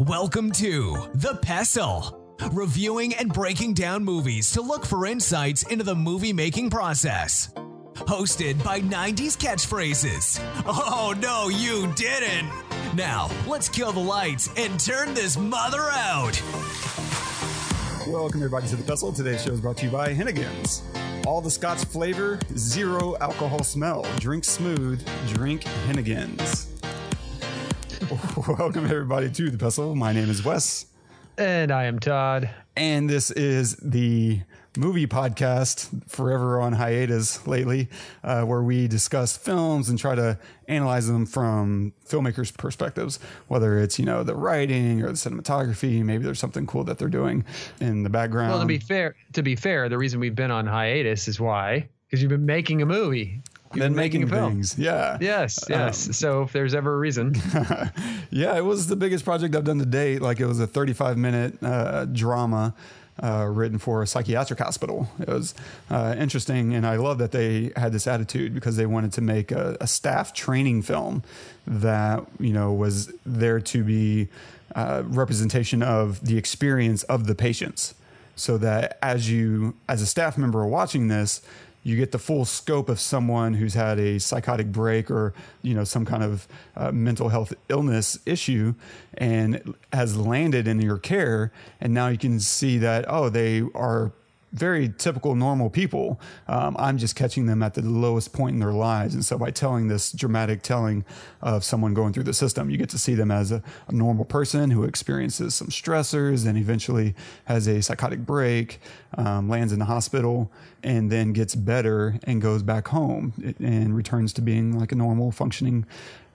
Welcome to The Pestle, reviewing and breaking down movies to look for insights into the movie-making process. Hosted by 90s catchphrases. Oh, no, you didn't. Now, let's kill the lights and turn this mother out. Welcome, everybody, to The Pestle. Today's show is brought to you by Hennigan's. All the Scots flavor, zero alcohol smell. Drink smooth, drink Hennigan's. Welcome, everybody, to The Pestle. My name is Wes. And I am Todd. And this is the movie podcast, forever on hiatus lately, where we discuss films and try to analyze them from filmmakers' perspectives, whether it's, you know, the writing or the cinematography. Maybe there's something cool that they're doing in the background. Well, to be fair, the reason we've been on hiatus is why? Because you've been making a movie. Then making things. Yeah. Yes. So if there's ever a reason. Yeah, it was the biggest project I've done to date. Like, it was a 35-minute drama written for a psychiatric hospital. It was interesting. And I love that they had this attitude because they wanted to make a staff training film that, you know, was there to be representation of the experience of the patients. So that as a staff member are watching this, you get the full scope of someone who's had a psychotic break or, you know, some kind of mental health illness issue and has landed in your care. And now you can see that, oh, they are very typical, normal people. I'm just catching them at the lowest point in their lives. And so by telling this dramatic telling of someone going through the system, you get to see them as a normal person who experiences some stressors and eventually has a psychotic break, lands in the hospital, and then gets better and goes back home and returns to being like a normal functioning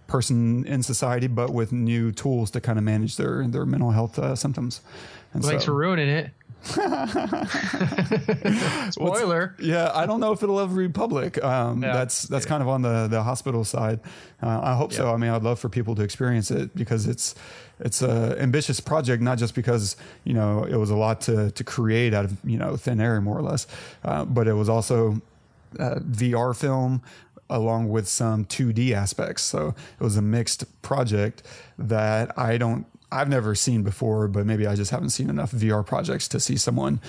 person in society, but with new tools to kind of manage their mental health symptoms. And thanks for ruining it. Spoiler. Yeah, I don't know if it'll ever be public. That's kind of on the hospital side. I hope so. I mean, I'd love for people to experience it because it's a ambitious project, not just because, you know, it was a lot to create out of, you know, thin air, more or less, but it was also a VR film along with some 2D aspects. So it was a mixed project that I've never seen before, but maybe I just haven't seen enough VR projects to see someone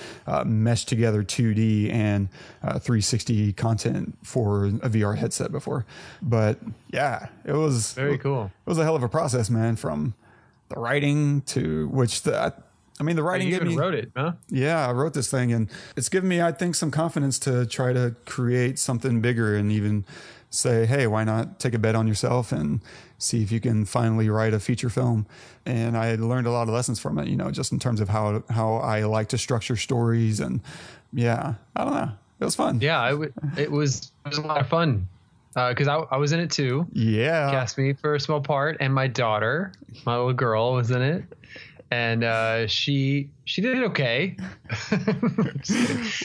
mesh together 2D and 360 content for a VR headset before. But yeah, it was very cool. It was a hell of a process, man, from the writing to the writing gave me... You even wrote it, huh? Yeah, I wrote this thing, and it's given me, I think, some confidence to try to create something bigger and even say, hey, why not take a bet on yourself and see if you can finally write a feature film. And I learned a lot of lessons from it, you know, just in terms of how I like to structure stories. And yeah, I don't know. It was fun. Yeah, it was a lot of fun because I was in it too. Yeah. Cast me for a small part, and my daughter, my little girl, was in it. And she did okay.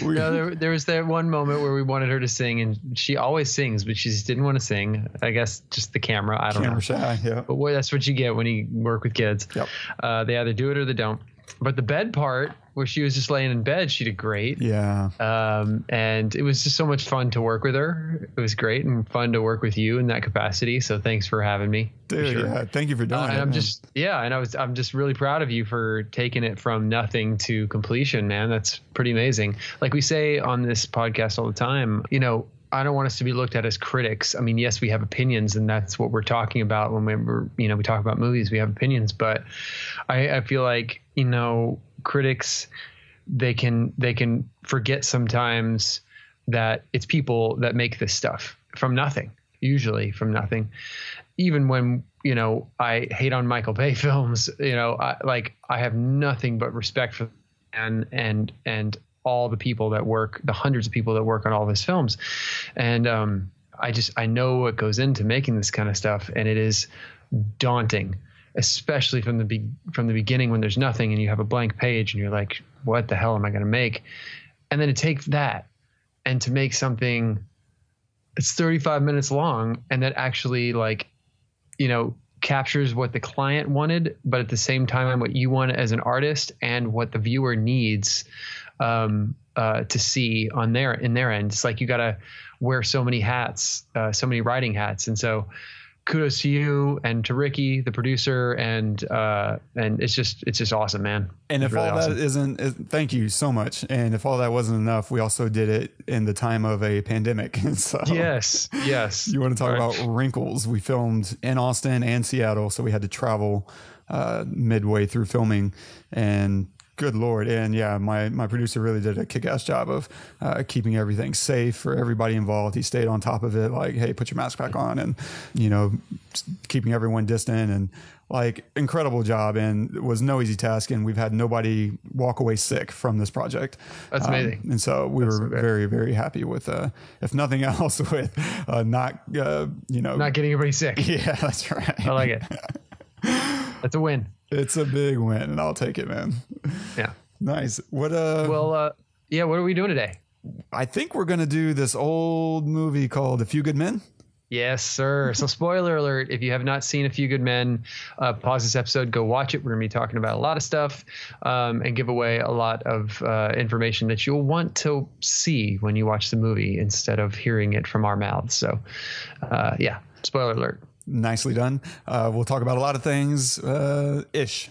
You know, there was that one moment where we wanted her to sing, and she always sings, but she just didn't want to sing. I guess just the camera. I don't know. Camera shy, yeah. But boy, that's what you get when you work with kids. Yep. They either do it or they don't. But the bed part where she was just laying in bed, she did great. Yeah. And it was just so much fun to work with her. It was great and fun to work with you in that capacity. So thanks for having me. Dude, sure. Yeah. Thank you for doing it. I'm just really proud of you for taking it from nothing to completion, man. That's pretty amazing. Like we say on this podcast all the time, you know, I don't want us to be looked at as critics. I mean, yes, we have opinions, and that's what we're talking about when we talk about movies, we have opinions, but I feel like, you know, critics, they can forget sometimes that it's people that make this stuff from nothing, usually from nothing. Even when, you know, I hate on Michael Bay films, you know, I have nothing but respect for them and all the hundreds of people that work on all of his films. And I know what goes into making this kind of stuff, and it is daunting, especially from the beginning when there's nothing and you have a blank page and you're like, what the hell am I going to make? And then it takes that and to make something that's 35 minutes long and that actually, like, you know, captures what the client wanted, but at the same time what you want as an artist and what the viewer needs to see on their end. It's like you got to wear so many hats, so many writing hats. And so kudos to you and to Ricky, the producer, and it's just awesome, man. And if all that isn't, thank you so much. And if all that wasn't enough, we also did it in the time of a pandemic. So yes. You want to talk about wrinkles? We filmed in Austin and Seattle, so we had to travel midway through filming, and good Lord. And yeah, my producer really did a kick-ass job of keeping everything safe for everybody involved. He stayed on top of it, like, hey, put your mask back on, and, you know, keeping everyone distant, and like, incredible job. And it was no easy task. And we've had nobody walk away sick from this project. That's amazing. And so we were very, very happy with, if nothing else, with not getting everybody sick. Yeah, that's right. I like it. That's a win. It's a big win, and I'll take it, man. Yeah. Nice. What are we doing today? I think we're going to do this old movie called A Few Good Men. Yes, sir. So spoiler alert, if you have not seen A Few Good Men, pause this episode, go watch it. We're going to be talking about a lot of stuff and give away a lot of information that you'll want to see when you watch the movie instead of hearing it from our mouths. So, yeah, spoiler alert. Nicely done. We'll talk about a lot of things, ish.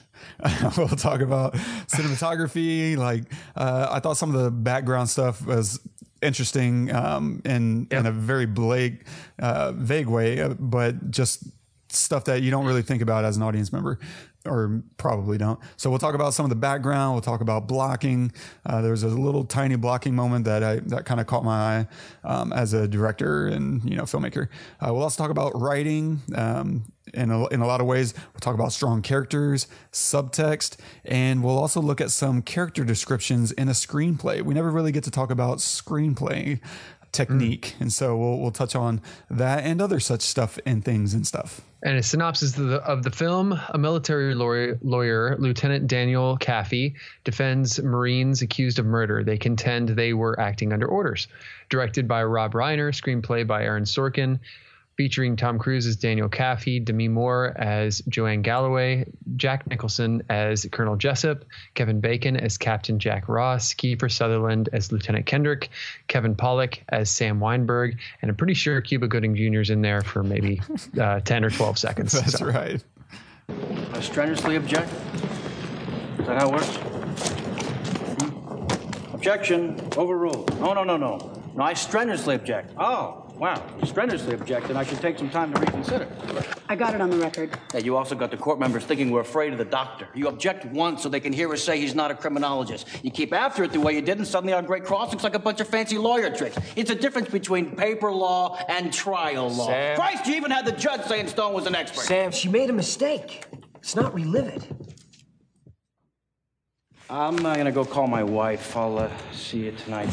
We'll talk about cinematography. Like, I thought some of the background stuff was interesting, in a very vague way, but just stuff that you don't really think about as an audience member, or probably don't. So we'll talk about some of the background. We'll talk about blocking. There was a little tiny blocking moment that kind of caught my eye as a director and, you know, filmmaker. We'll also talk about writing in a lot of ways. We'll talk about strong characters, subtext, and we'll also look at some character descriptions in a screenplay. We never really get to talk about screenplay technique. And so we'll touch on that and other such stuff and things and stuff. And a synopsis of the film: a military lawyer, Lieutenant Daniel Kaffee, defends Marines accused of murder. They contend they were acting under orders. Directed by Rob Reiner, screenplay by Aaron Sorkin, featuring Tom Cruise as Daniel Kaffee, Demi Moore as Joanne Galloway, Jack Nicholson as Colonel Jessup, Kevin Bacon as Captain Jack Ross, Kiefer Sutherland as Lieutenant Kendrick, Kevin Pollak as Sam Weinberg, and I'm pretty sure Cuba Gooding Jr. is in there for maybe 10 or 12 seconds. That's right. I strenuously object. Is that how it works? Objection. Overruled. No. No, I strenuously object. Oh. Wow, strenuously object, and I should take some time to reconsider. I got it on the record. Hey, you also got the court members thinking we're afraid of the doctor. You object once so they can hear us say he's not a criminologist. You keep after it the way you did, and suddenly our great cross looks like a bunch of fancy lawyer tricks. It's a difference between paper law and trial law. Sam. Christ, you even had the judge saying Stone was an expert. Sam, she made a mistake. Let's not relive it. I'm going to go call my wife. I'll see you tonight.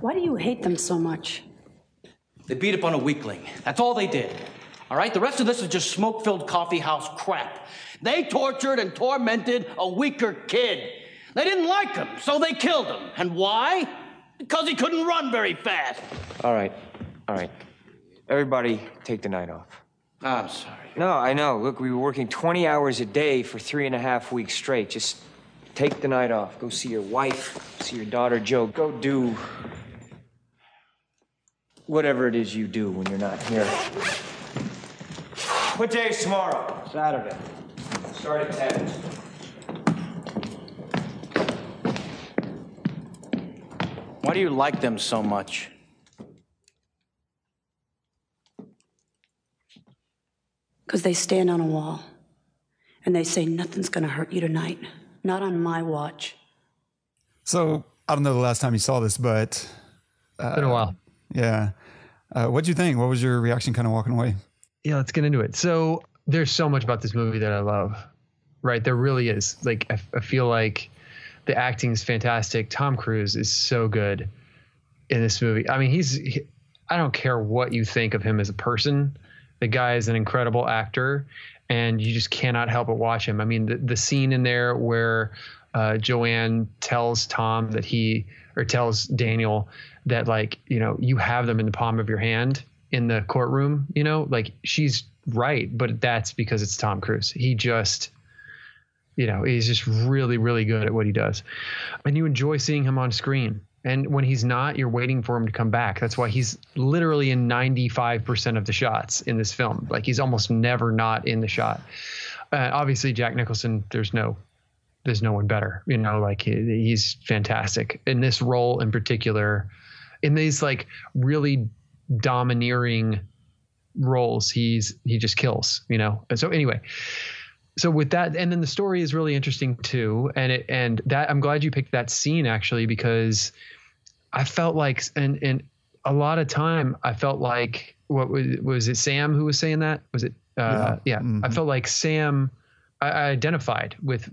Why do you hate them so much? They beat up on a weakling. That's all they did. All right? The rest of this is just smoke-filled coffee house crap. They tortured and tormented a weaker kid. They didn't like him, so they killed him. And why? Because he couldn't run very fast. All right. Everybody take the night off. Oh, I'm sorry. No, I know. Look, we were working 20 hours a day for 3.5 weeks straight. Just take the night off. Go see your wife. See your daughter, Joe. Go do whatever it is you do when you're not here. What day is tomorrow? Saturday. Start at 10. Why do you like them so much? Because they stand on a wall and they say nothing's going to hurt you tonight. Not on my watch. So I don't know the last time you saw this, but it's been a while. Yeah. What'd you think? What was your reaction kind of walking away? Yeah, let's get into it. So there's so much about this movie that I love, right? There really is. Like, I feel like the acting is fantastic. Tom Cruise is so good in this movie. I mean, I don't care what you think of him as a person. The guy is an incredible actor, and you just cannot help but watch him. I mean, the scene in there where Joanne tells Tom that tells Daniel that, like, you know, you have them in the palm of your hand in the courtroom, you know, like, she's right. But that's because it's Tom Cruise. He just, you know, he's just really, really good at what he does. And you enjoy seeing him on screen. And when he's not, you're waiting for him to come back. That's why he's literally in 95% of the shots in this film. Like, he's almost never not in the shot. Obviously, Jack Nicholson, there's no one better. You know, like, he's fantastic in this role in particular. In these like really domineering roles, he just kills. You know. And so anyway. So with that, and then the story is really interesting too. And I'm glad you picked that scene actually, because I felt like, and a lot of time I felt like, what was it Sam who was saying that? Was it, yeah. Mm-hmm. I felt like Sam, I identified with,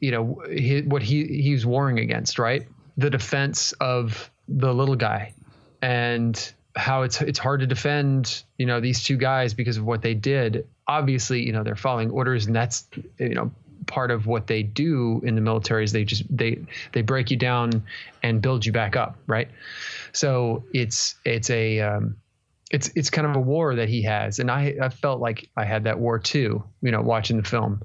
you know, what he's warring against, right? The defense of the little guy and how it's hard to defend, you know, these two guys because of what they did. Obviously, you know, they're following orders, and that's, you know, part of what they do in the military is they break you down and build you back up. Right. So it's kind of a war that he has. And I felt like I had that war too, you know, watching the film,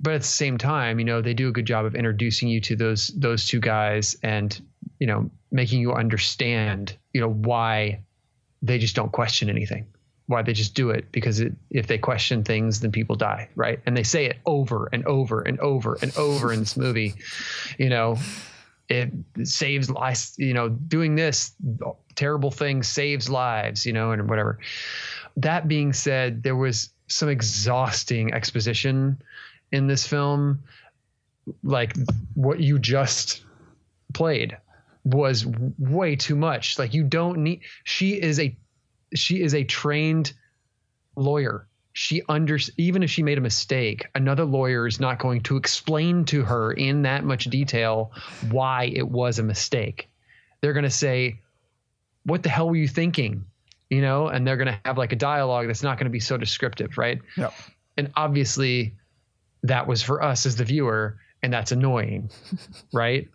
but at the same time, you know, they do a good job of introducing you to those two guys and, you know, making you understand, you know, why they just don't question anything. Why they just do it, because if they question things, then people die, right? And they say it over and over and over and over in this movie. You know, it saves lives, you know, doing this terrible thing saves lives, you know, and whatever. That being said, there was some exhausting exposition in this film. Like what you just played was way too much. Like, you don't need, she is a trained lawyer. Even if she made a mistake, another lawyer is not going to explain to her in that much detail why it was a mistake. They're going to say, what the hell were you thinking? You know, and they're going to have like a dialogue that's not going to be so descriptive. Right. Yep. And obviously that was for us as the viewer, and that's annoying. Right.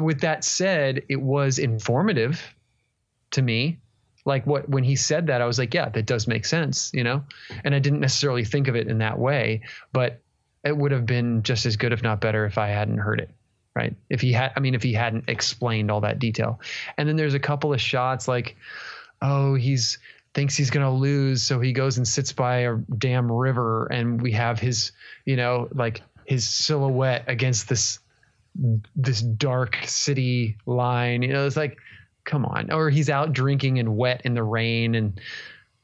With that said, it was informative to me. Like, when he said that, I was like, yeah, that does make sense, you know? And I didn't necessarily think of it in that way, but it would have been just as good, if not better, if I hadn't heard it. Right. If he hadn't explained all that detail. And then there's a couple of shots like, oh, thinks he's going to lose. So he goes and sits by a damn river, and we have his, you know, like his silhouette against this dark city line, you know, it's like, come on. Or he's out drinking and wet in the rain, and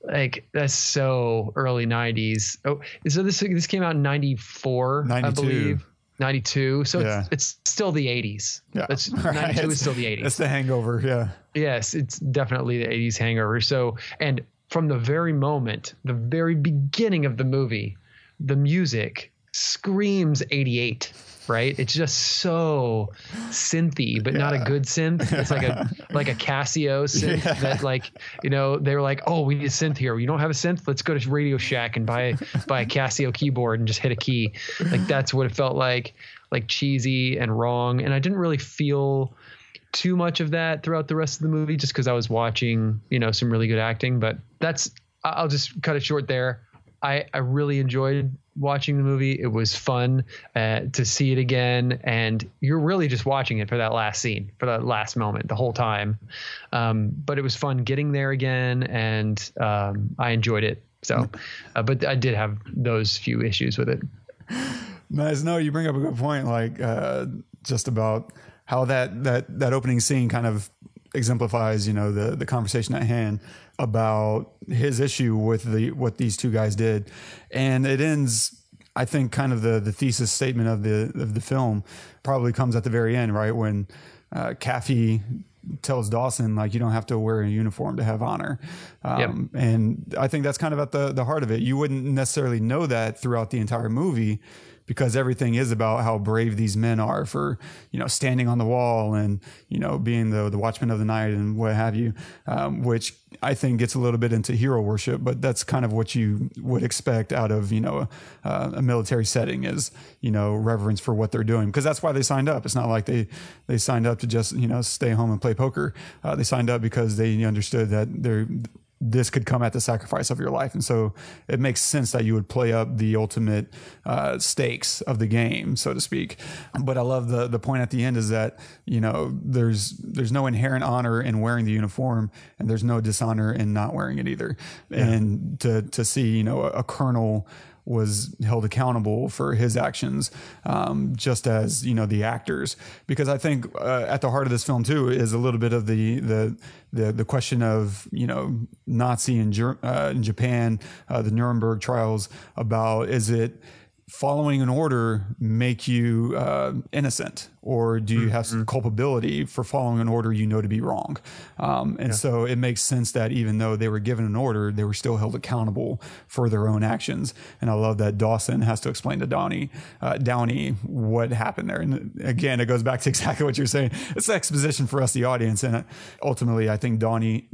like, that's so early 90s. Oh, so this came out in 94, 92. I believe. 92. So yeah. It's still the 80s. Yeah. It's, 92 is still the 80s. It's the hangover. Yeah. Yes. It's definitely the 80s hangover. So, and from the very beginning of the movie, the music screams 88. Right. It's just so synthy, but not a good synth. It's like a Casio synth that, like, you know, they were like, oh, we need a synth here. You don't have a synth? Let's go to Radio Shack and buy a Casio keyboard and just hit a key. Like, that's what it felt like cheesy and wrong. And I didn't really feel too much of that throughout the rest of the movie, just because I was watching, you know, some really good acting. But I'll just cut it short there. I really enjoyed watching the movie. It was fun to see it again. And you're really just watching it for that last scene, for that last moment, the whole time. But it was fun getting there again. And I enjoyed it. So, but I did have those few issues with it. Nice. No, you bring up a good point, like just about how that opening scene kind of exemplifies, you know, the conversation at hand about his issue with what these two guys did. And it ends, I think, kind of the thesis statement of the film probably comes at the very end, right? When Kaffee tells Dawson, like, you don't have to wear a uniform to have honor. And I think that's kind of at the heart of it. You wouldn't necessarily know that throughout the entire movie, because everything is about how brave these men are for, you know, standing on the wall and, you know, being the watchman of the night and what have you, which I think gets a little bit into hero worship. But that's kind of what you would expect out of, you know, a military setting is, you know, reverence for what they're doing, because that's why they signed up. It's not like they signed up to just, you know, stay home and play poker. They signed up because they understood that this could come at the sacrifice of your life. And so it makes sense that you would play up the ultimate stakes of the game, so to speak. But I love the point at the end is that, you know, there's no inherent honor in wearing the uniform, and there's no dishonor in not wearing it either. Yeah. And to see, you know, a colonel was held accountable for his actions, just as, you know, the actors, because I think at the heart of this film too is a little bit of the question of, you know, Nazi in Japan, the Nuremberg trials, about is it following an order make you innocent, or do you have some culpability for following an order you know to be wrong? So it makes sense that even though they were given an order, they were still held accountable for their own actions. And I love that Dawson has to explain to Downey what happened there. And again, it goes back to exactly what you're saying. It's exposition for us, the audience. And ultimately, I think Downey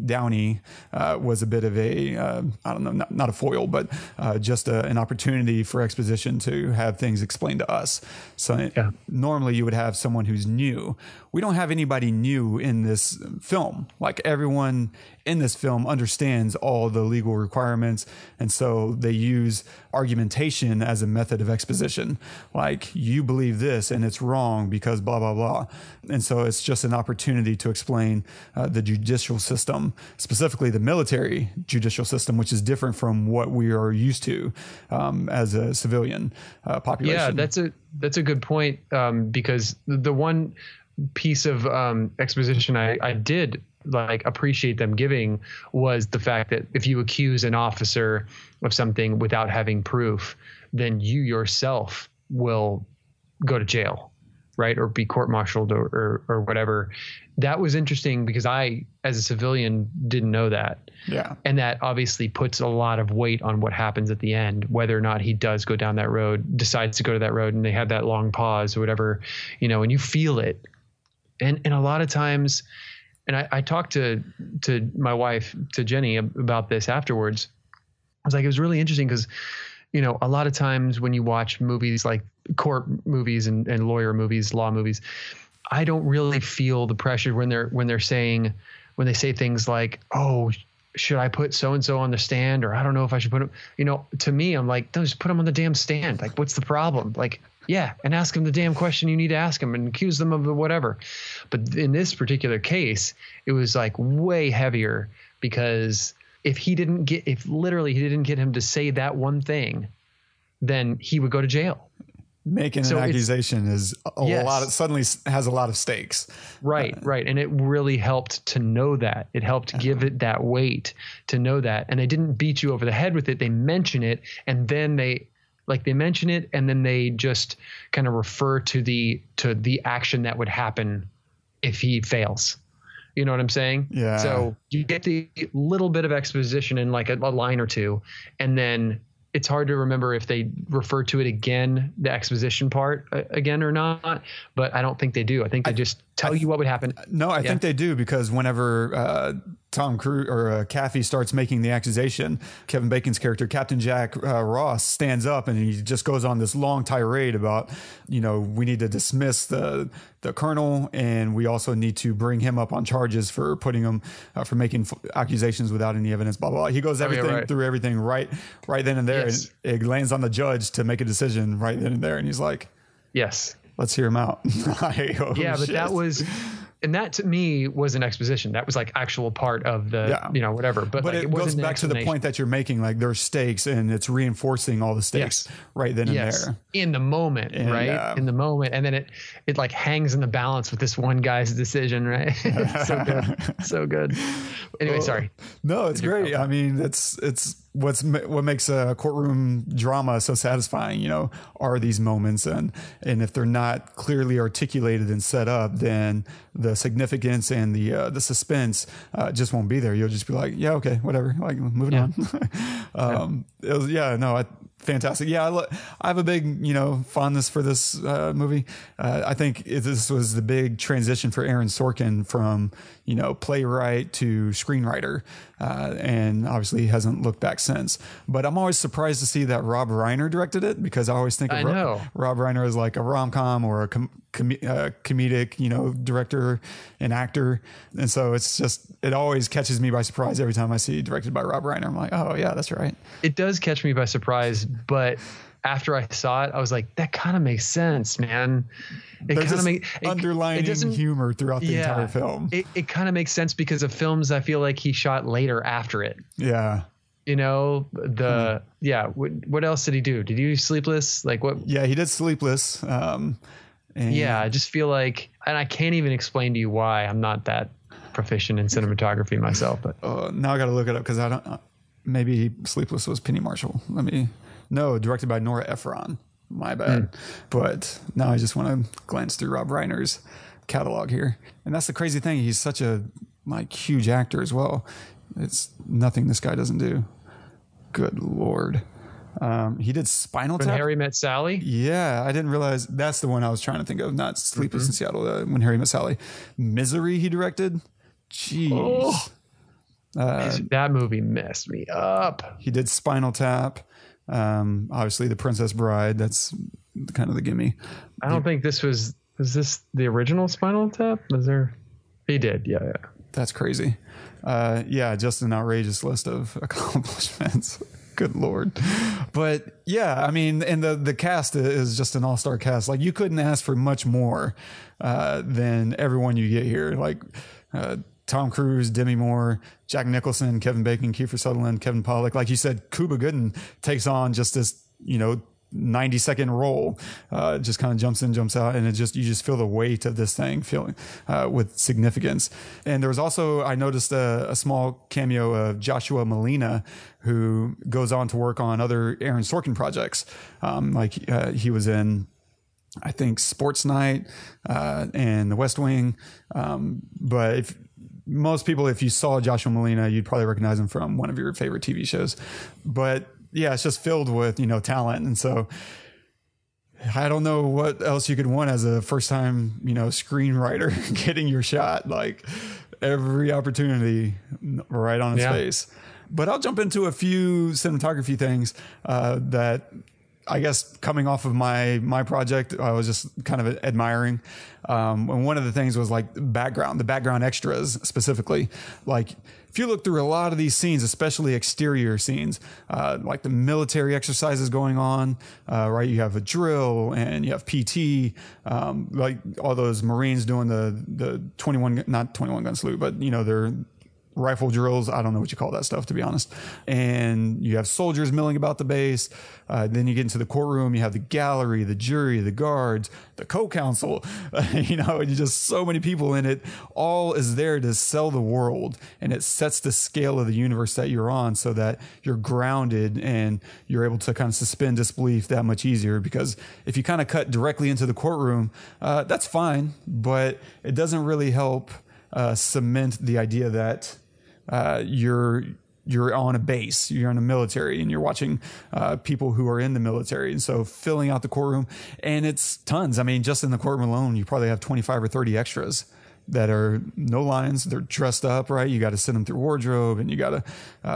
was a bit of a, I don't know, not a foil, but just an opportunity for exposition to have things explained to us. So yeah. Normally you would have someone who's new. We don't have anybody new in this film. Like, everyone in this film understands all the legal requirements, and so they use argumentation as a method of exposition. Like, you believe this and it's wrong because blah blah blah. And so it's just an opportunity to explain the judicial system, specifically the military judicial system, which is different from what we are used to as a civilian population. Yeah, that's a good point, because the one piece of exposition I did like appreciate them giving was the fact that if you accuse an officer of something without having proof, then you yourself will go to jail, right? Or be court-martialed or whatever. That was interesting because I, as a civilian, didn't know that. Yeah. And that obviously puts a lot of weight on what happens at the end, whether or not he does go down that road, decides to go to that road, and they have that long pause or whatever, you know, and you feel it. And a lot of times, and I talked to my wife, to Jenny, about this afterwards. I was like, it was really interesting because, you know, a lot of times when you watch movies like court movies and lawyer movies, law movies, I don't really feel the pressure when they say things like, oh, should I put so-and-so on the stand? Or I don't know if I should put him, you know, to me, I'm like, no, just put him on the damn stand. Like, what's the problem? Like, yeah. And ask him the damn question you need to ask him and accuse them of whatever. But in this particular case, it was like way heavier, because if literally he didn't get him to say that one thing, then he would go to jail. Making an accusation is a lot. It suddenly has a lot of stakes. Right. And it really helped to know that. It helped give it that weight to know that. And they didn't beat you over the head with it. They mention it, and then they mention it, and then they just kind of refer to the action that would happen if he fails. You know what I'm saying? Yeah. So you get the little bit of exposition in like a line or two, and then it's hard to remember if they refer to it again, the exposition part again or not, but I don't think they do. I think they just tell you what would happen. No, I think they do, because whenever Tom Cruise or Kaffee starts making the accusation, Kevin Bacon's character, Captain Jack Ross, stands up and he just goes on this long tirade about, you know, we need to dismiss the colonel, and we also need to bring him up on charges for putting him for making accusations without any evidence, blah, blah, blah. He goes through everything right then and there. Yes. And it lands on the judge to make a decision right then and there. And he's like, yes, let's hear him out. That was... And that to me was an exposition. That was like actual part of the, you know, whatever. But like, it goes back to the point that you're making, like there's stakes, and it's reinforcing all the stakes right then and there. In the moment, in the moment. And then it like hangs in the balance with this one guy's decision, right? So good. So good. Anyway, sorry. No, it's great. I mean, it's what makes a courtroom drama so satisfying, you know, are these moments, and if they're not clearly articulated and set up, then the significance and the suspense just won't be there. You'll just be like, yeah, okay, whatever, like moving on. It was, yeah, no, I fantastic. Yeah, I have a big, fondness for this movie. I think this was the big transition for Aaron Sorkin from, playwright to screenwriter. And obviously he hasn't looked back since. But I'm always surprised to see that Rob Reiner directed it, because I always think of Rob Reiner as like a rom-com or a comedic, director and actor. And so it's just, it always catches me by surprise every time I see directed by Rob Reiner. I'm like, oh yeah, that's right. It does catch me by surprise, but after I saw it, I was like, that kind of makes sense, man. It kind of makes underlying humor throughout the entire film. It kind of makes sense because of films I feel like he shot later after it. Yeah. What else did he do? Did he do Sleepless? Yeah, he did Sleepless. I just feel like, and I can't even explain to you why I'm not that proficient in cinematography myself. But now I got to look it up because I don't. Maybe Sleepless was Penny Marshall. Directed by Nora Ephron. My bad. But now I just want to glance through Rob Reiner's catalog here, and that's the crazy thing. He's such a huge actor as well. It's nothing this guy doesn't do. Good Lord. He did Spinal Tap. When Harry Met Sally? Yeah, I didn't realize that's the one I was trying to think of, not Sleepless in Seattle, When Harry Met Sally. Misery he directed? Jeez. Oh, that movie messed me up. He did Spinal Tap. Obviously, The Princess Bride. That's kind of the gimme. I don't think this was this the original Spinal Tap? Was there? He did, yeah. That's crazy. Just an outrageous list of accomplishments. Good Lord. But yeah, I mean, and the cast is just an all-star cast. Like, you couldn't ask for much more than everyone you get here. Like Tom Cruise, Demi Moore, Jack Nicholson, Kevin Bacon, Kiefer Sutherland, Kevin Pollak. Like you said, Cuba Gooding takes on just this, 90-second role, just kind of jumps in, jumps out, and you just feel the weight of this thing with significance. And there was also, I noticed a small cameo of Joshua Molina, who goes on to work on other Aaron Sorkin projects. He was in, I think, Sports Night and The West Wing. But most people, if you saw Joshua Molina, you'd probably recognize him from one of your favorite TV shows. But yeah, it's just filled with, talent. And so I don't know what else you could want as a first time, screenwriter getting your shot, like every opportunity right on its face. But I'll jump into a few cinematography things that I guess coming off of my project, I was just kind of admiring. And one of the things was like the background extras specifically. Like, if you look through a lot of these scenes, especially exterior scenes, like the military exercises going on, right? You have a drill and you have PT, like all those Marines doing the 21, not 21 gun salute, but they're rifle drills. I don't know what you call that stuff, to be honest. And you have soldiers milling about the base. Then you get into the courtroom. You have the gallery, the jury, the guards, the co-counsel. And just so many people in it. All is there to sell the world, and it sets the scale of the universe that you're on, so that you're grounded and you're able to kind of suspend disbelief that much easier. Because if you kind of cut directly into the courtroom, that's fine, but it doesn't really help cement the idea that you're on a base, you're on a military, and you're watching people who are in the military. And so filling out the courtroom, and it's tons. I mean, just in the courtroom alone, you probably have 25 or 30 extras that are no lines. They're dressed up, right? You got to send them through wardrobe, and you got to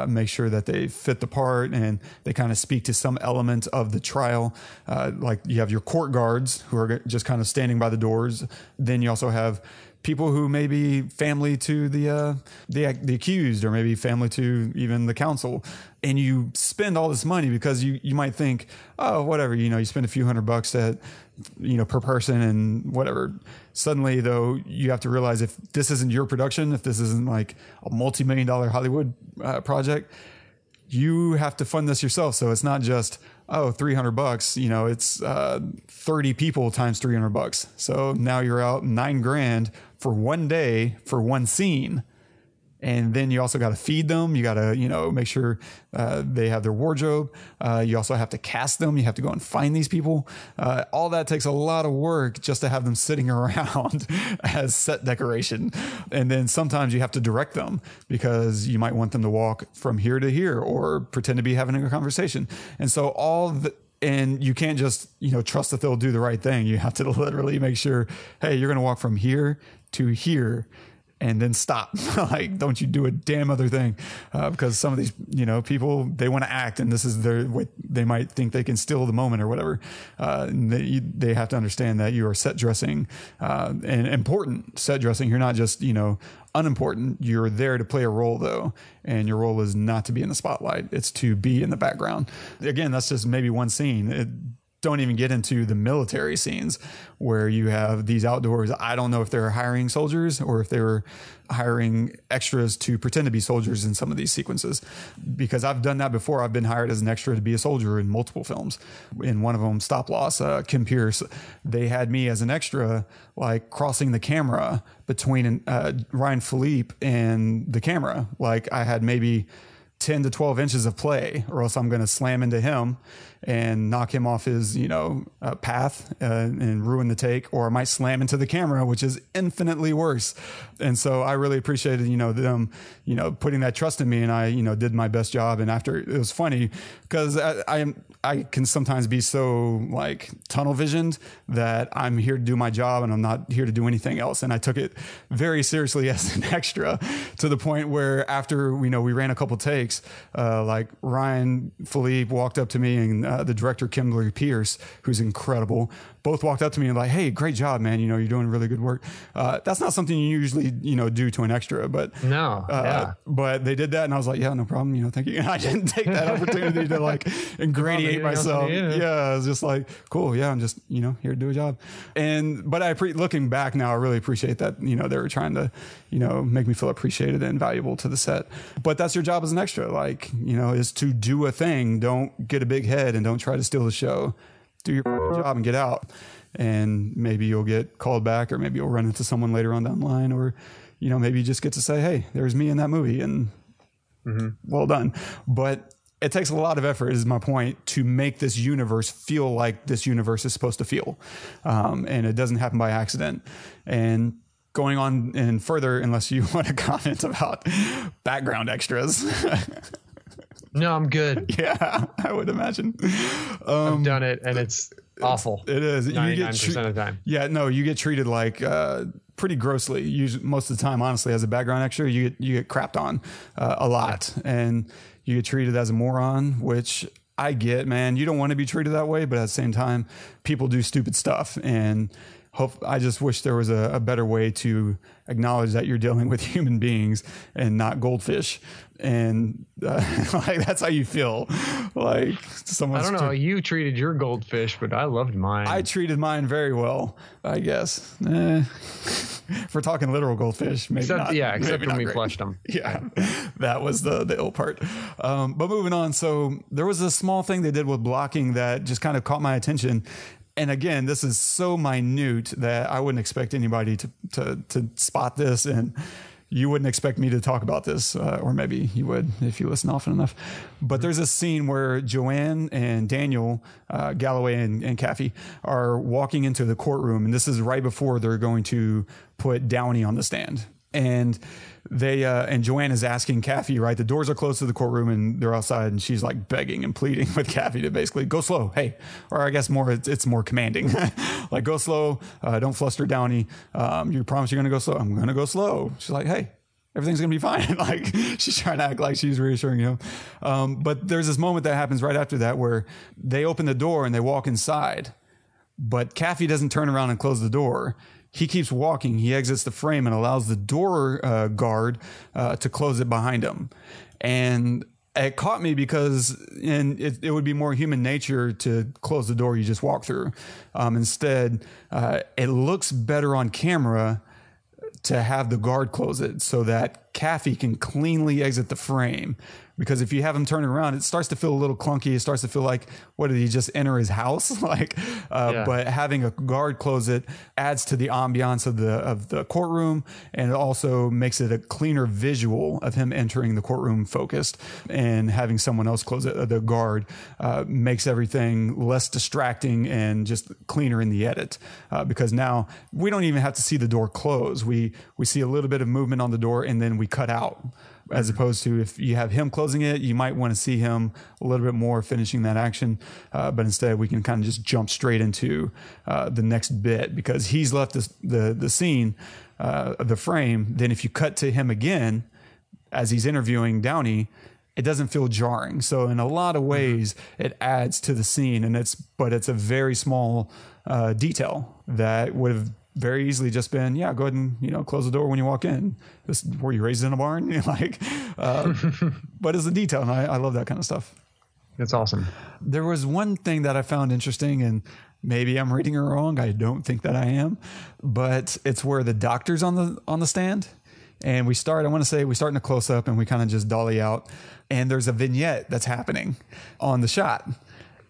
make sure that they fit the part and they kind of speak to some element of the trial. Like, you have your court guards who are just kind of standing by the doors. Then you also have people who may be family to the accused, or maybe family to even the counsel. And you spend all this money because you might think, oh, whatever, you spend a few $100 that, per person and whatever. Suddenly, though, you have to realize, if this isn't your production, if this isn't like a multi-million-dollar Hollywood project, you have to fund this yourself. So it's not just, oh, $300, it's 30 people times $300. So now you're out $9,000 for one day for one scene. And then you also got to feed them. You got to, you know, make sure they have their wardrobe. You also have to cast them. You have to go and find these people. All that takes a lot of work just to have them sitting around as set decoration. And then sometimes you have to direct them because you might want them to walk from here to here or pretend to be having a conversation. And so and you can't just, you know, trust that they'll do the right thing. You have to literally make sure, hey, you're going to walk from here to here and then stop. Like, don't you do a damn other thing. Because some of these, you know, people, they want to act, and this is their way. They might think they can steal the moment or whatever. And they have to understand that you are set dressing and important set dressing. You're not just, you know, unimportant. You're there to play a role, though, and your role is not to be in the spotlight. It's to be in the background. Again, that's just maybe one scene. Don't even get into the military scenes where you have these outdoors. I don't know if they're hiring soldiers or if they were hiring extras to pretend to be soldiers in some of these sequences, because I've done that before. I've been hired as an extra to be a soldier in multiple films. In one of them, Stop Loss, Kim Peirce, they had me as an extra, like crossing the camera between Ryan Philippe and the camera. Like, I had maybe 10 to 12 inches of play, or else I'm going to slam into him and knock him off his, you know, path and ruin the take, or I might slam into the camera, which is infinitely worse. And so I really appreciated, you know, them, you know, putting that trust in me, and I, you know, did my best job. And after, it was funny because I can sometimes be so like tunnel visioned that I'm here to do my job and I'm not here to do anything else. And I took it very seriously as an extra, to the point where after, you know, we ran a couple takes, like Ryan Philippe walked up to me and the director, Kim Peirce, who's incredible, both walked up to me and like, hey, great job, man. You know, you're doing really good work. That's not something you usually, you know, do to an extra, but no, but they did that. And I was like, yeah, no problem. You know, thank you. And I didn't take that opportunity to like ingratiate myself. Yeah. I was just like, cool. Yeah. I'm just, you know, here to do a job. And, but looking back now, I really appreciate that, you know, they were trying to, you know, make me feel appreciated and valuable to the set. But that's your job as an extra. Like, you know, is to do a thing. Don't get a big head and don't try to steal the show. Do your job and get out, and maybe you'll get called back, or maybe you'll run into someone later on down the line, or, you know, maybe you just get to say, hey, there's me in that movie, and well done. But it takes a lot of effort, is my point, to make this universe feel like this universe is supposed to feel, and it doesn't happen by accident. And going on and further, unless you want to comment about background extras. No, I'm good. Yeah, I would imagine. I've done it, and it's awful. It is. 99% of the time. Yeah, no, you get treated like pretty grossly. Most of the time, honestly, as a background extra, you get crapped on a lot, and you get treated as a moron, which I get, man. You don't want to be treated that way, but at the same time, people do stupid stuff, and I just wish there was a better way to acknowledge that you're dealing with human beings and not goldfish. And like, that's how you feel. Like, someone, I don't know how you treated your goldfish, but I loved mine. I treated mine very well, I guess. If we're talking literal goldfish, maybe not. Yeah, except when we flushed them. Yeah, that was the ill part. But moving on. So there was a small thing they did with blocking that just kind of caught my attention. And again, this is so minute that I wouldn't expect anybody to spot this, and you wouldn't expect me to talk about this, or maybe you would if you listen often enough. But there's a scene where Joanne and Daniel Galloway and Kaffee are walking into the courtroom, and this is right before they're going to put Downey on the stand. And they and Joanne is asking Kaffee, right? The doors are closed to the courtroom and they're outside, and she's like begging and pleading with Kaffee to basically go slow. Hey, or I guess more, it's more commanding, like go slow. Don't fluster Downey. You promise you're going to go slow. I'm going to go slow. She's like, hey, everything's going to be fine. Like, she's trying to act like she's reassuring him. But there's this moment that happens right after that where they open the door and they walk inside, but Kaffee doesn't turn around and close the door. He keeps walking. He exits the frame and allows the door guard to close it behind him. And it caught me because, and it would be more human nature to close the door you just walk through. Instead, it looks better on camera to have the guard close it so that Kaffee can cleanly exit the frame because if you have him turning around, it starts to feel a little clunky. It starts to feel like, what, did he just enter his house? But having a guard close it adds to the ambiance of the courtroom, and it also makes it a cleaner visual of him entering the courtroom focused, and having someone else close it, the guard, makes everything less distracting and just cleaner in the edit, because now we don't even have to see the door close. We see a little bit of movement on the door and then we cut out. As opposed to if you have him closing it, you might want to see him a little bit more finishing that action. But instead, we can kind of just jump straight into the next bit, because he's left the scene, the frame. Then if you cut to him again as he's interviewing Downey, it doesn't feel jarring. So in a lot of ways, it adds to the scene. And it's a very small detail that would have very easily just been, yeah, go ahead and, close the door when you walk in. This, were you raised in a barn? But it's a detail, and I love that kind of stuff. That's awesome. There was one thing that I found interesting, and maybe I'm reading it wrong. I don't think that I am, but it's where the doctor's on the stand, and we start in a close up, and we kind of just dolly out, and there's a vignette that's happening on the shot.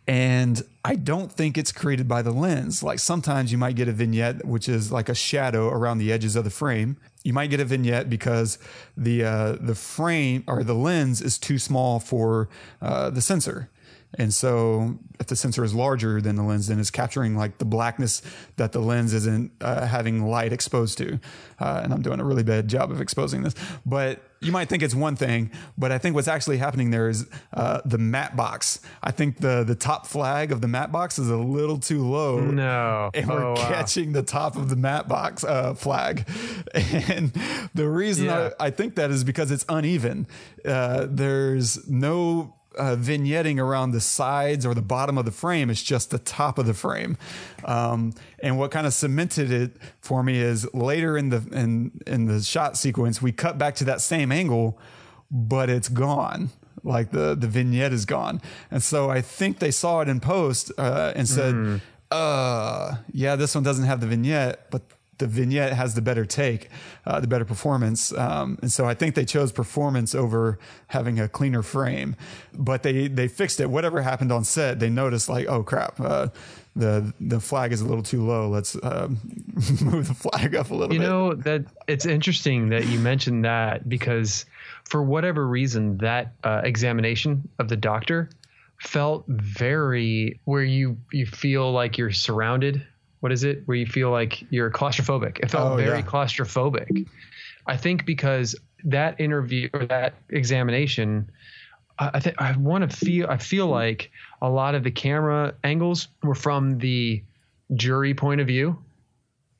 And I don't think it's created by the lens. Like sometimes you might get a vignette, which is like a shadow around the edges of the frame. You might get a vignette because the frame or the lens is too small for the sensor. And so if the sensor is larger than the lens, then it's capturing like the blackness that the lens isn't having light exposed to. And I'm doing a really bad job of exposing this, but you might think it's one thing, but I think what's actually happening there is the matte box. I think the top flag of the matte box is a little too low. No. And we're catching the top of the matte box flag. And the reason I think that is because it's uneven. There's no vignetting around the sides or the bottom of the frame. It's just the top of the frame, and what kind of cemented it for me is later in the shot sequence we cut back to that same angle, but it's gone. Like the vignette is gone, and so I think they saw it in post and said, "Yeah, this one doesn't have the vignette, but." The vignette has the better take, the better performance. And so I think they chose performance over having a cleaner frame, but they fixed it. Whatever happened on set, they noticed like, oh crap, the flag is a little too low. Let's move the flag up a little bit. That it's interesting that you mentioned that, because for whatever reason, that examination of the doctor felt very where you feel like you're surrounded. What is it? Where you feel like you're claustrophobic. It felt very claustrophobic. I think because that interview or that examination, I feel like a lot of the camera angles were from the jury point of view.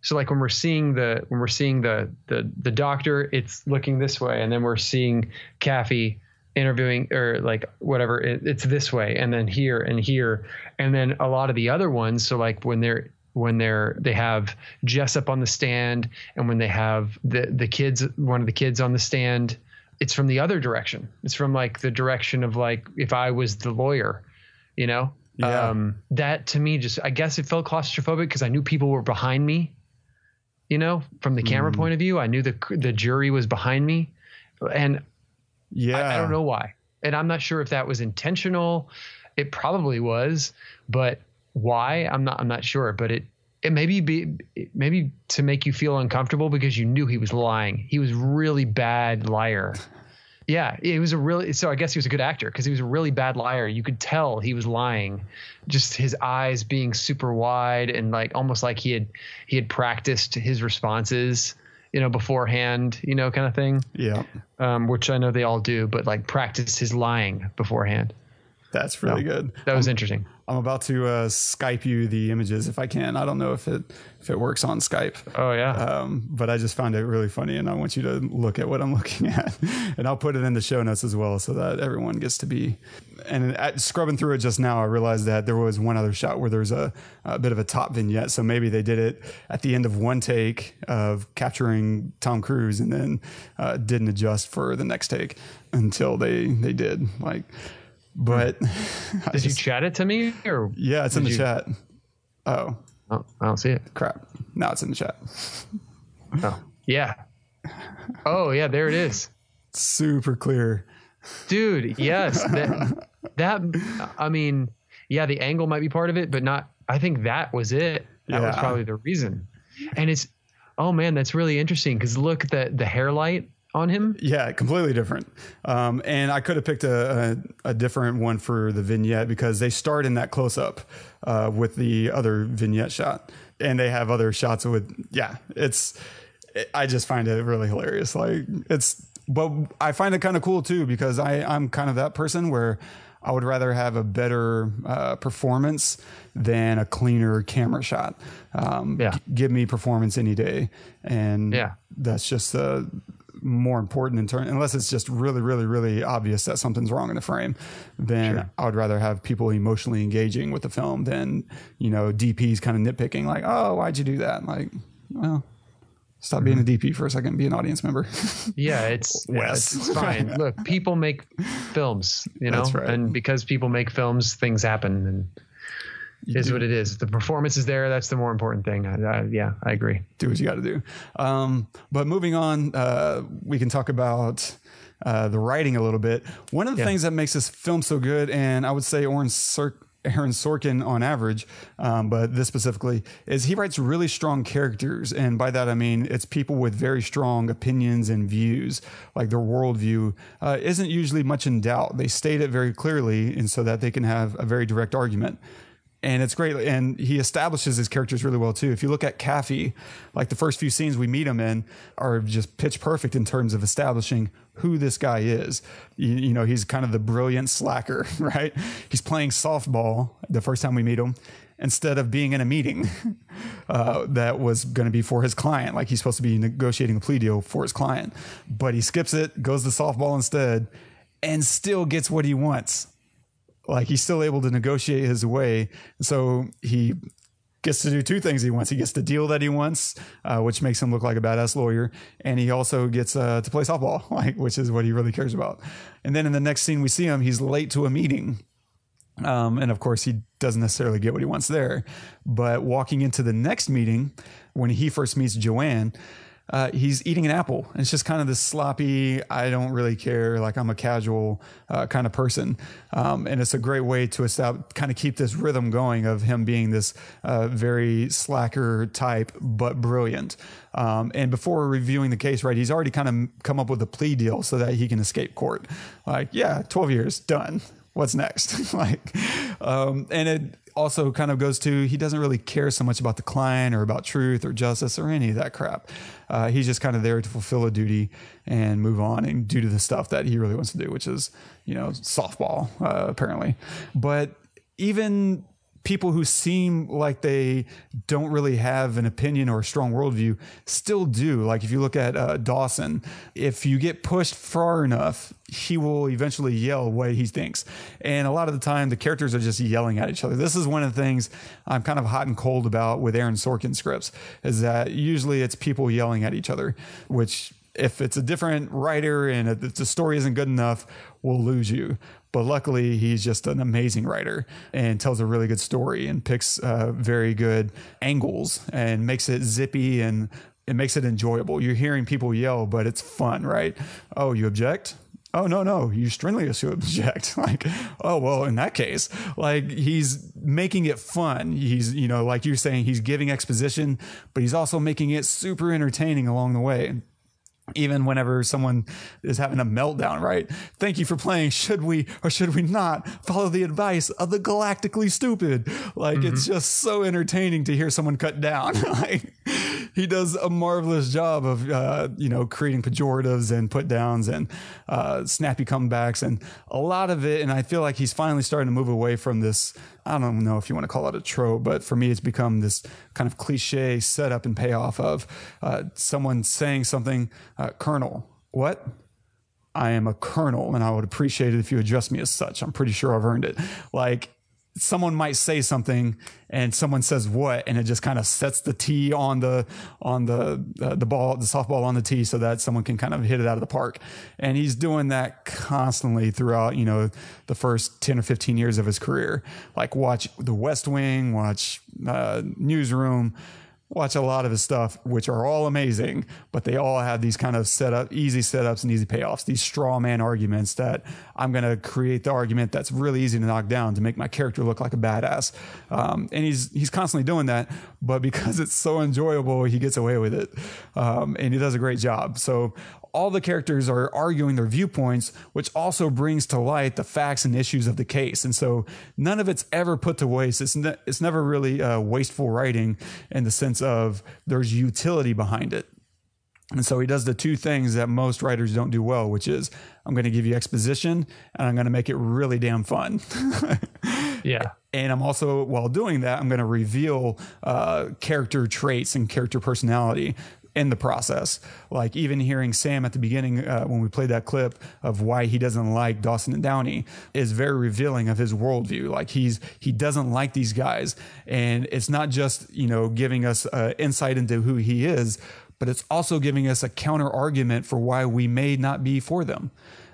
So like when we're seeing the doctor, it's looking this way, and then we're seeing Kaffee interviewing or like whatever, it's this way, and then here and here, and then a lot of the other ones. So like when they have Jessup on the stand, and when they have the kids, one of the kids on the stand, it's from the other direction. It's from like the direction of like, if I was the lawyer, that to me just, I guess it felt claustrophobic because I knew people were behind me, from the camera point of view. I knew the jury was behind me, and I don't know why. And I'm not sure if that was intentional. It probably was, but why? I'm not sure, but it maybe to make you feel uncomfortable because you knew he was lying. He was really bad liar. Yeah, it was so I guess he was a good actor because he was a really bad liar. You could tell he was lying, just his eyes being super wide and like almost like he had practiced his responses, beforehand, kind of thing. Yeah. Which I know they all do, but like practice his lying beforehand. That's really good. That was interesting. I'm about to Skype you the images if I can. I don't know if it works on Skype. Oh, yeah. But I just found it really funny, and I want you to look at what I'm looking at. And I'll put it in the show notes as well so that everyone gets to be... And scrubbing through it just now, I realized that there was one other shot where there's a bit of a top vignette. So maybe they did it at the end of one take of capturing Tom Cruise and then didn't adjust for the next take until they did, like... But did you chat it to me or? Yeah, it's in the chat. Oh, I don't see it. Crap. Now it's in the chat. Oh yeah. Oh yeah. There it is. Super clear. Dude, yes. That, I mean, yeah, the angle might be part of it, but not, I think that was it. That was probably the reason. And it's, oh man, that's really interesting. Cause look at the hair light on him. Yeah, completely different. And I could have picked a different one for the vignette because they start in that close up with the other vignette shot, and they have other shots with, I just find it really hilarious. Like but I find it kind of cool too, because I'm kind of that person where I would rather have a better performance than a cleaner camera shot. Give me performance any day. And that's just more important in turn, unless it's just really, really, really obvious that something's wrong in the frame, then I would rather have people emotionally engaging with the film than, DPs kind of nitpicking like, oh, why'd you do that? Like, well, stop being a DP for a second and be an audience member. It's fine. Look, people make films, That's right. And because people make films, things happen, and is what it is. If the performance is there, that's the more important thing. I agree. Do what you got to do. But moving on, we can talk about the writing a little bit. One of the things that makes this film so good, and I would say Aaron Sorkin on average, but this specifically, is he writes really strong characters. And by that, I mean, it's people with very strong opinions and views, like their worldview isn't usually much in doubt. They state it very clearly, and so that they can have a very direct argument. And it's great. And he establishes his characters really well, too. If you look at Kaffee, like the first few scenes we meet him in are just pitch perfect in terms of establishing who this guy is. He's kind of the brilliant slacker, right? He's playing softball the first time we meet him instead of being in a meeting that was going to be for his client. Like he's supposed to be negotiating a plea deal for his client. But he skips it, goes to softball instead, and still gets what he wants. Like he's still able to negotiate his way. So he gets to do two things he wants. He gets the deal that he wants, which makes him look like a badass lawyer. And he also gets to play softball, which is what he really cares about. And then in the next scene we see him, he's late to a meeting. And of course he doesn't necessarily get what he wants there. But walking into the next meeting, when he first meets Joanne, he's eating an apple. And it's just kind of this sloppy, I don't really care. Like I'm a casual kind of person. And it's a great way to kind of keep this rhythm going of him being this very slacker type, but brilliant. And before reviewing the case, right, he's already kind of come up with a plea deal so that he can escape court. 12 years done. What's next? And it also kind of goes to, he doesn't really care so much about the client or about truth or justice or any of that crap. He's just kind of there to fulfill a duty and move on and do to the stuff that he really wants to do, which is, softball, apparently. But even people who seem like they don't really have an opinion or a strong worldview still do. Like if you look at Dawson, if you get pushed far enough, he will eventually yell what he thinks. And a lot of the time the characters are just yelling at each other. This is one of the things I'm kind of hot and cold about with Aaron Sorkin scripts, is that usually it's people yelling at each other, which if it's a different writer and if the story isn't good enough, we'll lose you. But luckily, he's just an amazing writer and tells a really good story and picks very good angles and makes it zippy and it makes it enjoyable. You're hearing people yell, but it's fun, right? Oh, you object? Oh, no, you strenuously object. Oh, well, in that case, he's making it fun. He's, like you're saying, he's giving exposition, but he's also making it super entertaining along the way. Even whenever someone is having a meltdown, right? Thank you for playing. Should we or should we not follow the advice of the galactically stupid? It's just so entertaining to hear someone cut down. He does a marvelous job of, creating pejoratives and put downs and snappy comebacks and a lot of it. And I feel like he's finally starting to move away from this. I don't know if you want to call it a trope, but for me, it's become this kind of cliche setup and payoff of someone saying something, Colonel, what? I am a colonel and I would appreciate it if you address me as such. I'm pretty sure I've earned it. Someone might say something and someone says what, and it just kind of sets the tee on the ball, the softball on the tee so that someone can kind of hit it out of the park. And he's doing that constantly throughout, the first 10 or 15 years of his career. Watch The West Wing, watch Newsroom, watch a lot of his stuff, which are all amazing, but they all have these kind of easy setups and easy payoffs, these straw man arguments that I'm going to create the argument that's really easy to knock down to make my character look like a badass. And he's constantly doing that, but because it's so enjoyable, he gets away with it. And he does a great job. So all the characters are arguing their viewpoints, which also brings to light the facts and issues of the case. And so none of it's ever put to waste. It's never really wasteful writing in the sense of there's utility behind it. And so he does the two things that most writers don't do well, which is I'm going to give you exposition and I'm going to make it really damn fun. Yeah. And I'm also, while doing that, I'm going to reveal character traits and character personality in the process. Like even hearing Sam at the beginning when we played that clip of why he doesn't like Dawson and Downey is very revealing of his worldview. Like he doesn't like these guys, and it's not just, you know, giving us insight into who he is, but it's also giving us a counter argument for why we may not be for them.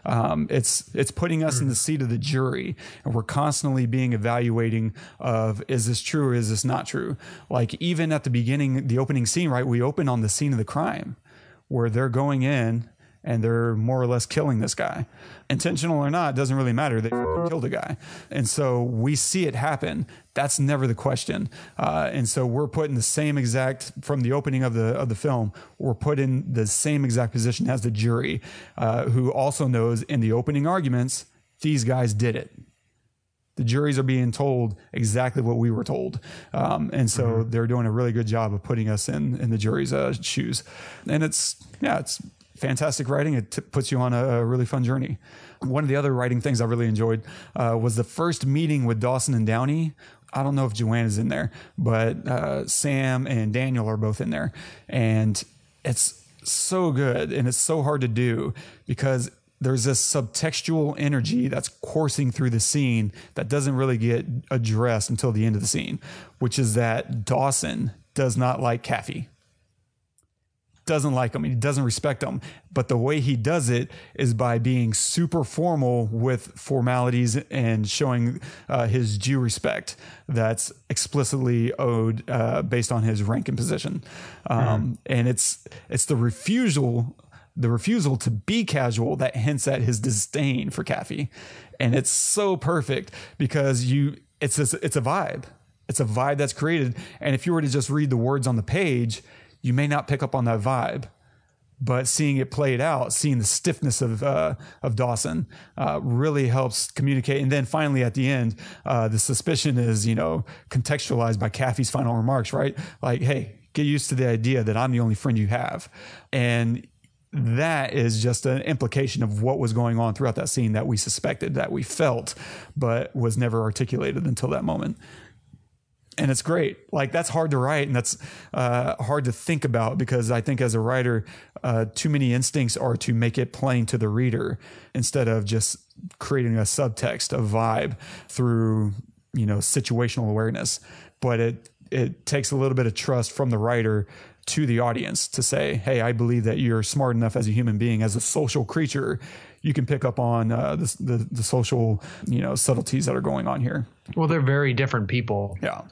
It's putting us in the seat of the jury, and we're constantly being evaluating of, is this true or is this not true? Like even at the beginning, the opening scene, right? We open on the scene of the crime where they're going in and they're more or less killing this guy. Intentional or not, doesn't really matter. They killed a guy. And so we see it happen. That's never the question. And so we're put in the same exact, from the opening of the film, we're put in the same exact position as the jury, who also knows in the opening arguments, these guys did it. The juries are being told exactly what we were told. And so they're doing a really good job of putting us in the jury's shoes. And it's fantastic writing. It puts you on a really fun journey. One of the other writing things I really enjoyed was the first meeting with Dawson and Downey. I don't know if Joanne is in there, but Sam and Daniel are both in there. And it's so good. And it's so hard to do because there's this subtextual energy that's coursing through the scene that doesn't really get addressed until the end of the scene, which is that Dawson does not like Kaffee. Doesn't like him. He doesn't respect him. But the way he does it is by being super formal with formalities and showing his due respect that's explicitly owed based on his rank and position. And it's the refusal to be casual that hints at his disdain for Kaffee. And it's so perfect because it's a vibe. It's a vibe that's created. And if you were to just read the words on the page, you may not pick up on that vibe, but seeing it played out, seeing the stiffness of Dawson really helps communicate. And then finally at the end, the suspicion is, contextualized by Kaffee's final remarks, right? Like, hey, get used to the idea that I'm the only friend you have. And that is just an implication of what was going on throughout that scene that we suspected, that we felt, but was never articulated until that moment. And it's great. Like that's hard to write, and that's hard to think about because I think as a writer, too many instincts are to make it plain to the reader instead of just creating a subtext, a vibe through, situational awareness. But it takes a little bit of trust from the writer to the audience to say, hey, I believe that you're smart enough as a human being, as a social creature, you can pick up on the social, subtleties that are going on here. Well, they're very different people. Yeah.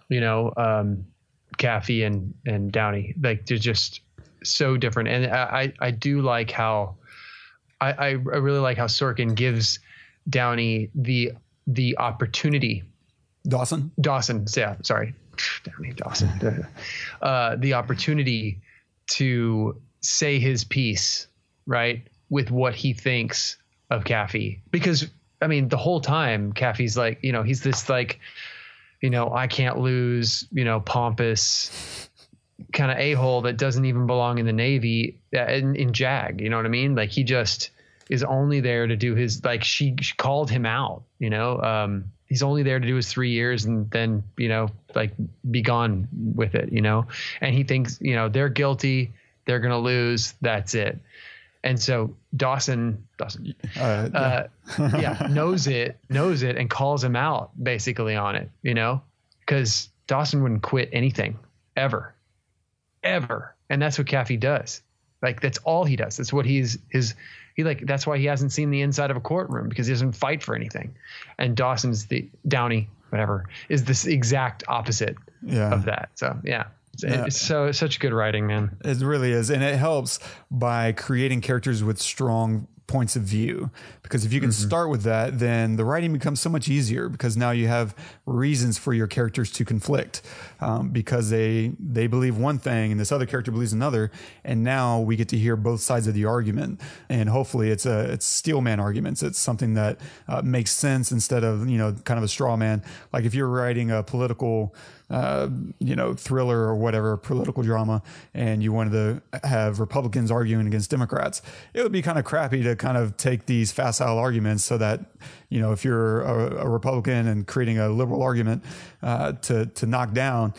Kaffee and Downey, like they're just so different. And I do like how I really like how Sorkin gives Downey the opportunity. Dawson. Yeah. Sorry. Downey Dawson. The opportunity to say his piece, right, with what he thinks of Kaffee, because the whole time Kaffee's like, he's this like, I can't lose, pompous kind of a-hole that doesn't even belong in the Navy in JAG. You know what I mean? Like he just is only there to do his, like she called him out, he's only there to do his 3 years and then, like be gone with it, and he thinks, they're guilty. They're going to lose. That's it. And so Dawson, knows it and calls him out basically on it, because Dawson wouldn't quit anything ever. And that's what Kaffee does. Like, that's all he does. That's what that's why he hasn't seen the inside of a courtroom, because he doesn't fight for anything. And Downey is the exact opposite of that. So, yeah. It's such good writing, man. It really is. And it helps by creating characters with strong points of view, because if you can start with that, then the writing becomes so much easier, because now you have reasons for your characters to conflict, because they believe one thing and this other character believes another, and now we get to hear both sides of the argument. And hopefully it's steel man arguments. It's something that makes sense instead of, kind of a straw man. Like if you're writing a political thriller or whatever, political drama, and you wanted to have Republicans arguing against Democrats, it would be kind of crappy to kind of take these facile arguments so that, if you're a Republican and creating a liberal argument to knock down,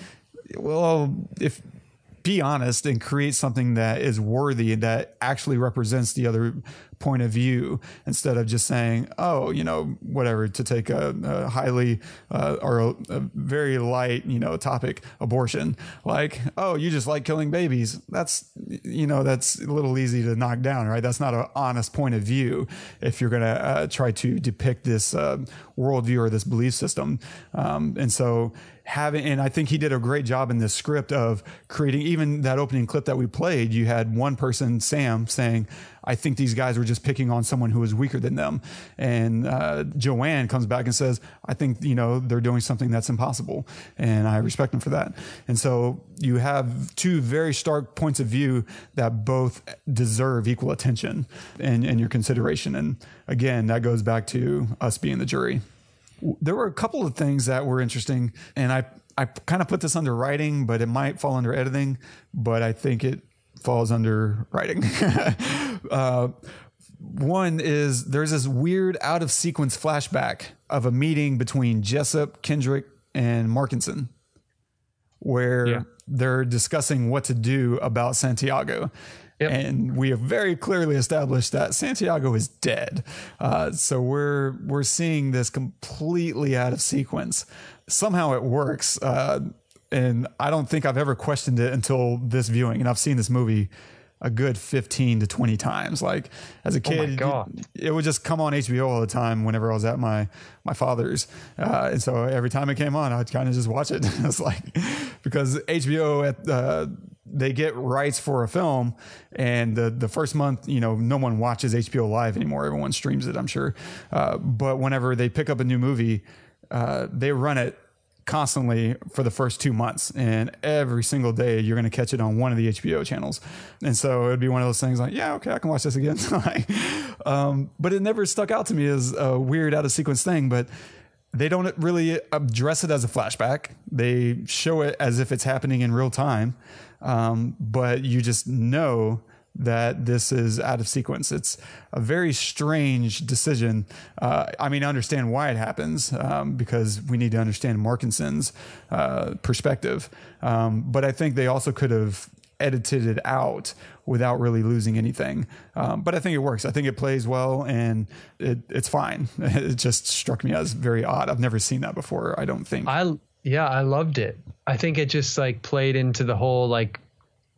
well, if be honest and create something that is worthy, that actually represents the other point of view, instead of just saying, whatever, to take a highly or a very light, topic, abortion, like, oh, you just like killing babies. That's a little easy to knock down, right? That's not an honest point of view if you're going to try to depict this worldview or this belief system. And I think he did a great job in this script of creating, even that opening clip that we played, you had one person, Sam, saying, I think these guys were just picking on someone who was weaker than them. And Joanne comes back and says, I think, they're doing something that's impossible, and I respect them for that. And so you have two very stark points of view that both deserve equal attention and your consideration. And again, that goes back to us being the jury. There were a couple of things that were interesting, and I kind of put this under writing, but it might fall under editing, but I think it falls under writing. One is there's this weird out of sequence flashback of a meeting between Jessup, Kendrick, and Markinson, where they're discussing what to do about Santiago. Yep. And we have very clearly established that Santiago is dead. So we're seeing this completely out of sequence. Somehow it works. And I don't think I've ever questioned it until this viewing. And I've seen this movie a good 15 to 20 times. Like as a kid, it would just come on HBO all the time whenever I was at my father's. And so every time it came on, I'd kind of just watch it. It's like, because HBO they get rights for a film, and the first month, no one watches HBO Live anymore. Everyone streams it, I'm sure. But whenever they pick up a new movie, they run it constantly for the first 2 months, and every single day you're going to catch it on one of the HBO channels. And so it'd be one of those things like, yeah, okay, I can watch this again. But it never stuck out to me as a weird out of sequence thing, but they don't really address it as a flashback. They show it as if it's happening in real time. But you just know that this is out of sequence. It's a very strange decision. I understand why it happens, because we need to understand Markinson's perspective. But I think they also could have edited it out without really losing anything. But I think it works. I think it plays well, and it's fine. It just struck me as very odd. I've never seen that before, I don't think. I loved it. I think it just like played into the whole like,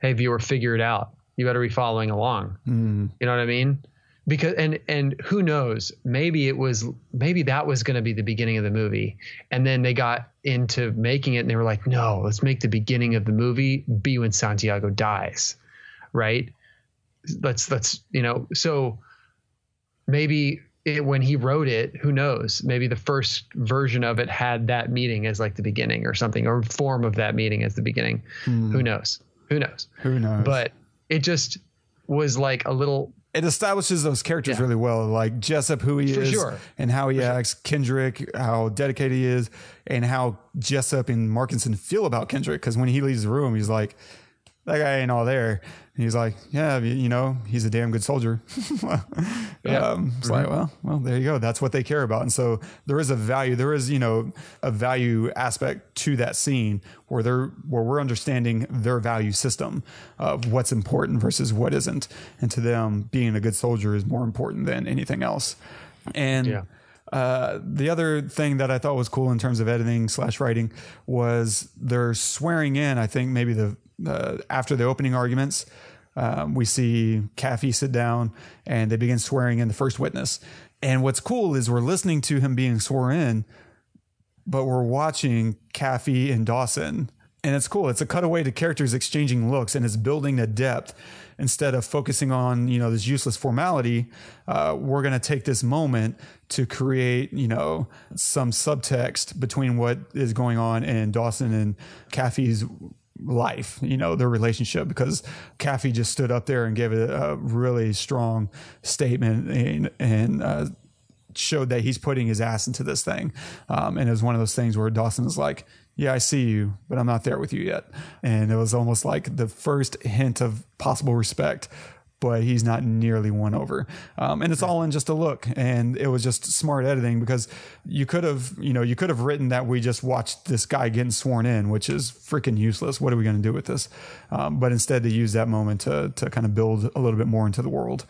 hey, viewer, figure it out. You better be following along. You know what I mean? Because and who knows? Maybe that was going to be the beginning of the movie, and then they got into making it, and they were like, no, let's make the beginning of the movie be when Santiago dies, right? Let's. So maybe. When he wrote it, who knows? Maybe the first version of it had that meeting as like the beginning or something, or form of that meeting as the beginning. Who knows? But it just was like a little. It establishes those characters really well, like Jessup, who he is and how he acts, Kendrick, how dedicated he is, and how Jessup and Markinson feel about Kendrick. Because when he leaves the room, he's like, that guy ain't all there. And he's like, yeah, he's a damn good soldier. It's like, well, there you go. That's what they care about. And so there is a value. There is, a value aspect to that scene where we're understanding their value system of what's important versus what isn't. And to them, being a good soldier is more important than anything else. And the other thing that I thought was cool in terms of editing / writing was they're swearing in, I think maybe after the opening arguments, we see Kaffee sit down and they begin swearing in the first witness. And what's cool is we're listening to him being sworn in, but we're watching Kaffee and Dawson And it's cool. It's a cutaway to characters exchanging looks, and it's building a depth instead of focusing on, you know, this useless formality. We're going to take this moment to create, you know, some subtext between what is going on in Dawson and Kaffee's life, you know, their relationship, because Kaffee just stood up there and gave it a really strong statement and showed that he's putting his ass into this thing. And it was one of those things where Dawson was like, yeah, I see you, but I'm not there with you yet. And it was almost like the first hint of possible respect, but he's not nearly won over. And it's all in just a look. And it was just smart editing, because you could have written that we just watched this guy getting sworn in, which is freaking useless. What are we going to do with this? But instead they use that moment to kind of build a little bit more into the world.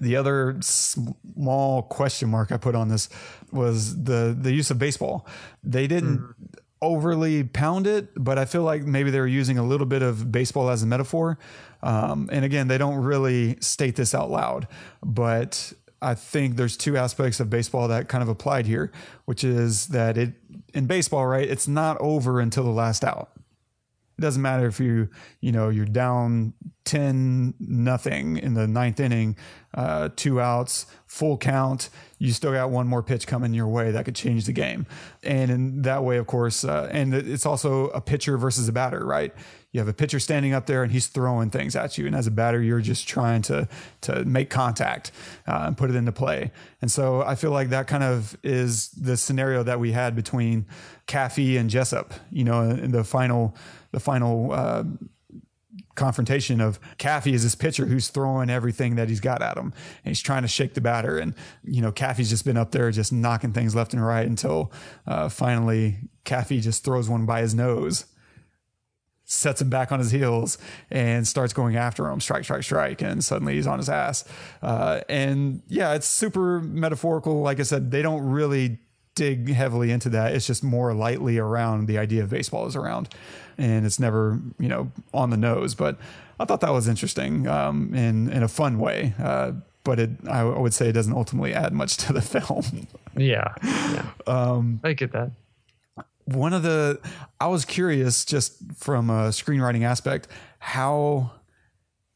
The other small question mark I put on this was the use of baseball. They didn't overly pound it, but I feel like maybe they were using a little bit of baseball as a metaphor. And again, they don't really state this out loud, but I think there's two aspects of baseball that kind of applied here, which is that in baseball, right, it's not over until the last out. It doesn't matter if you're down 10-0 in the ninth inning, 2 outs, full count. You still got one more pitch coming your way that could change the game. And in that way, of course, and it's also a pitcher versus a batter, right? You have a pitcher standing up there and he's throwing things at you. And as a batter, you're just trying to make contact and put it into play. And so I feel like that kind of is the scenario that we had between Kaffee and Jessup, you know, in the final confrontation of Kaffee is this pitcher who's throwing everything that he's got at him, and he's trying to shake the batter. And, you know, Kaffee's just been up there just knocking things left and right until finally Kaffee just throws one by his nose, sets him back on his heels, and starts going after him. Strike, strike, strike. And suddenly he's on his ass. And yeah, it's super metaphorical. Like I said, they don't really dig heavily into that. It's just more lightly around the idea of baseball is around, and it's never, you know, on the nose. But I thought that was interesting in a fun way. But I would say it doesn't ultimately add much to the film. Yeah. I get that. I was curious, just from a screenwriting aspect, how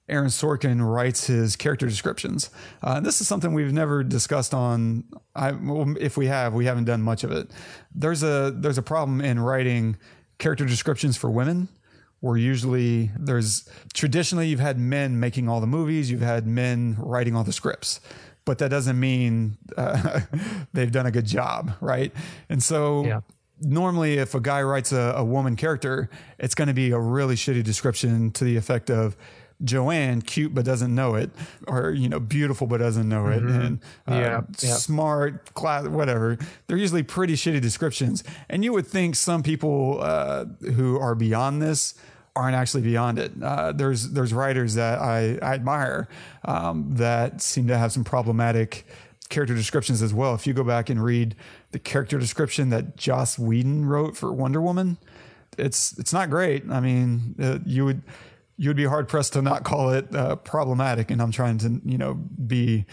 Aaron Sorkin writes his character descriptions. This is something we've never discussed on. If we have, we haven't done much of it. There's a problem in writing character descriptions for women, where usually traditionally you've had men making all the movies, you've had men writing all the scripts, but that doesn't mean they've done a good job, right? And so. Yeah. Normally, if a guy writes a woman character, it's going to be a really shitty description to the effect of Joanne, cute but doesn't know it, or, you know, beautiful but doesn't know it, and smart, class, whatever. They're usually pretty shitty descriptions. And you would think some people who are beyond this aren't actually beyond it. There's writers that I admire that seem to have some problematic character descriptions as well. If you go back and read the character description that Joss Whedon wrote for Wonder Woman, it's not great. I mean, you would be hard pressed to not call it problematic. And I'm trying to, you know, be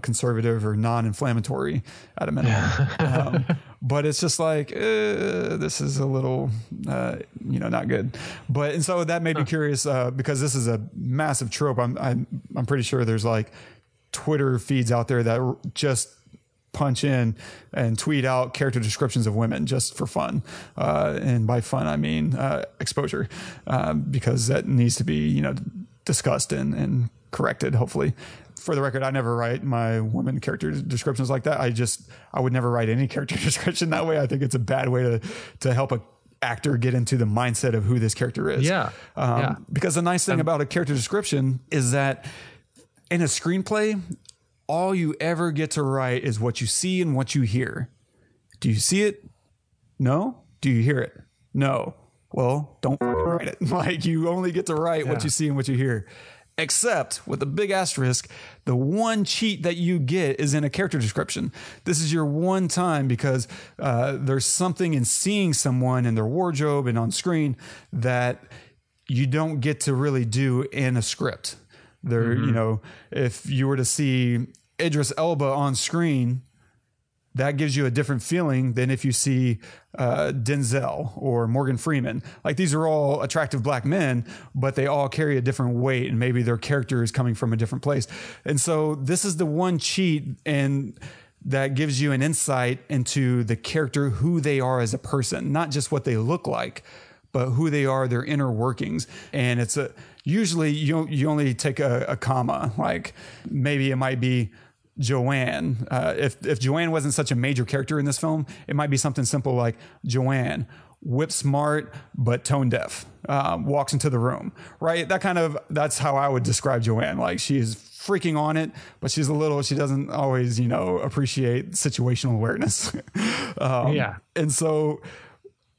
conservative or non-inflammatory at a minimum. But it's just like this is a little, not good. But and so that made me curious because this is a massive trope. I'm pretty sure there's like Twitter feeds out there that just punch in and tweet out character descriptions of women just for fun. And by fun, I mean exposure, because that needs to be, you know, discussed and corrected, hopefully. For the record, I never write my woman character descriptions like that. I would never write any character description that way. I think it's a bad way to help a actor get into the mindset of who this character is. Yeah. Because the nice thing about a character description is that in a screenplay, all you ever get to write is what you see and what you hear. Do you see it? No. Do you hear it? No. Well, don't write it. Like, you only get to write what you see and what you hear. Except, with a big asterisk, the one cheat that you get is in a character description. This is your one time, because there's something in seeing someone in their wardrobe and on screen that you don't get to really do in a script. There, you know, if you were to see Idris Elba on screen, that gives you a different feeling than if you see Denzel or Morgan Freeman. Like, these are all attractive black men, but they all carry a different weight, and maybe their character is coming from a different place. And so this is the one cheat, and that gives you an insight into the character, who they are as a person, not just what they look like, but who they are, their inner workings. And it's a, usually you only take a comma, like maybe it might be Joanne. If Joanne wasn't such a major character in this film, it might be something simple like Joanne, whip smart, but tone deaf, walks into the room, right? That's how I would describe Joanne. Like, she is freaking on it, but she doesn't always, appreciate situational awareness. And so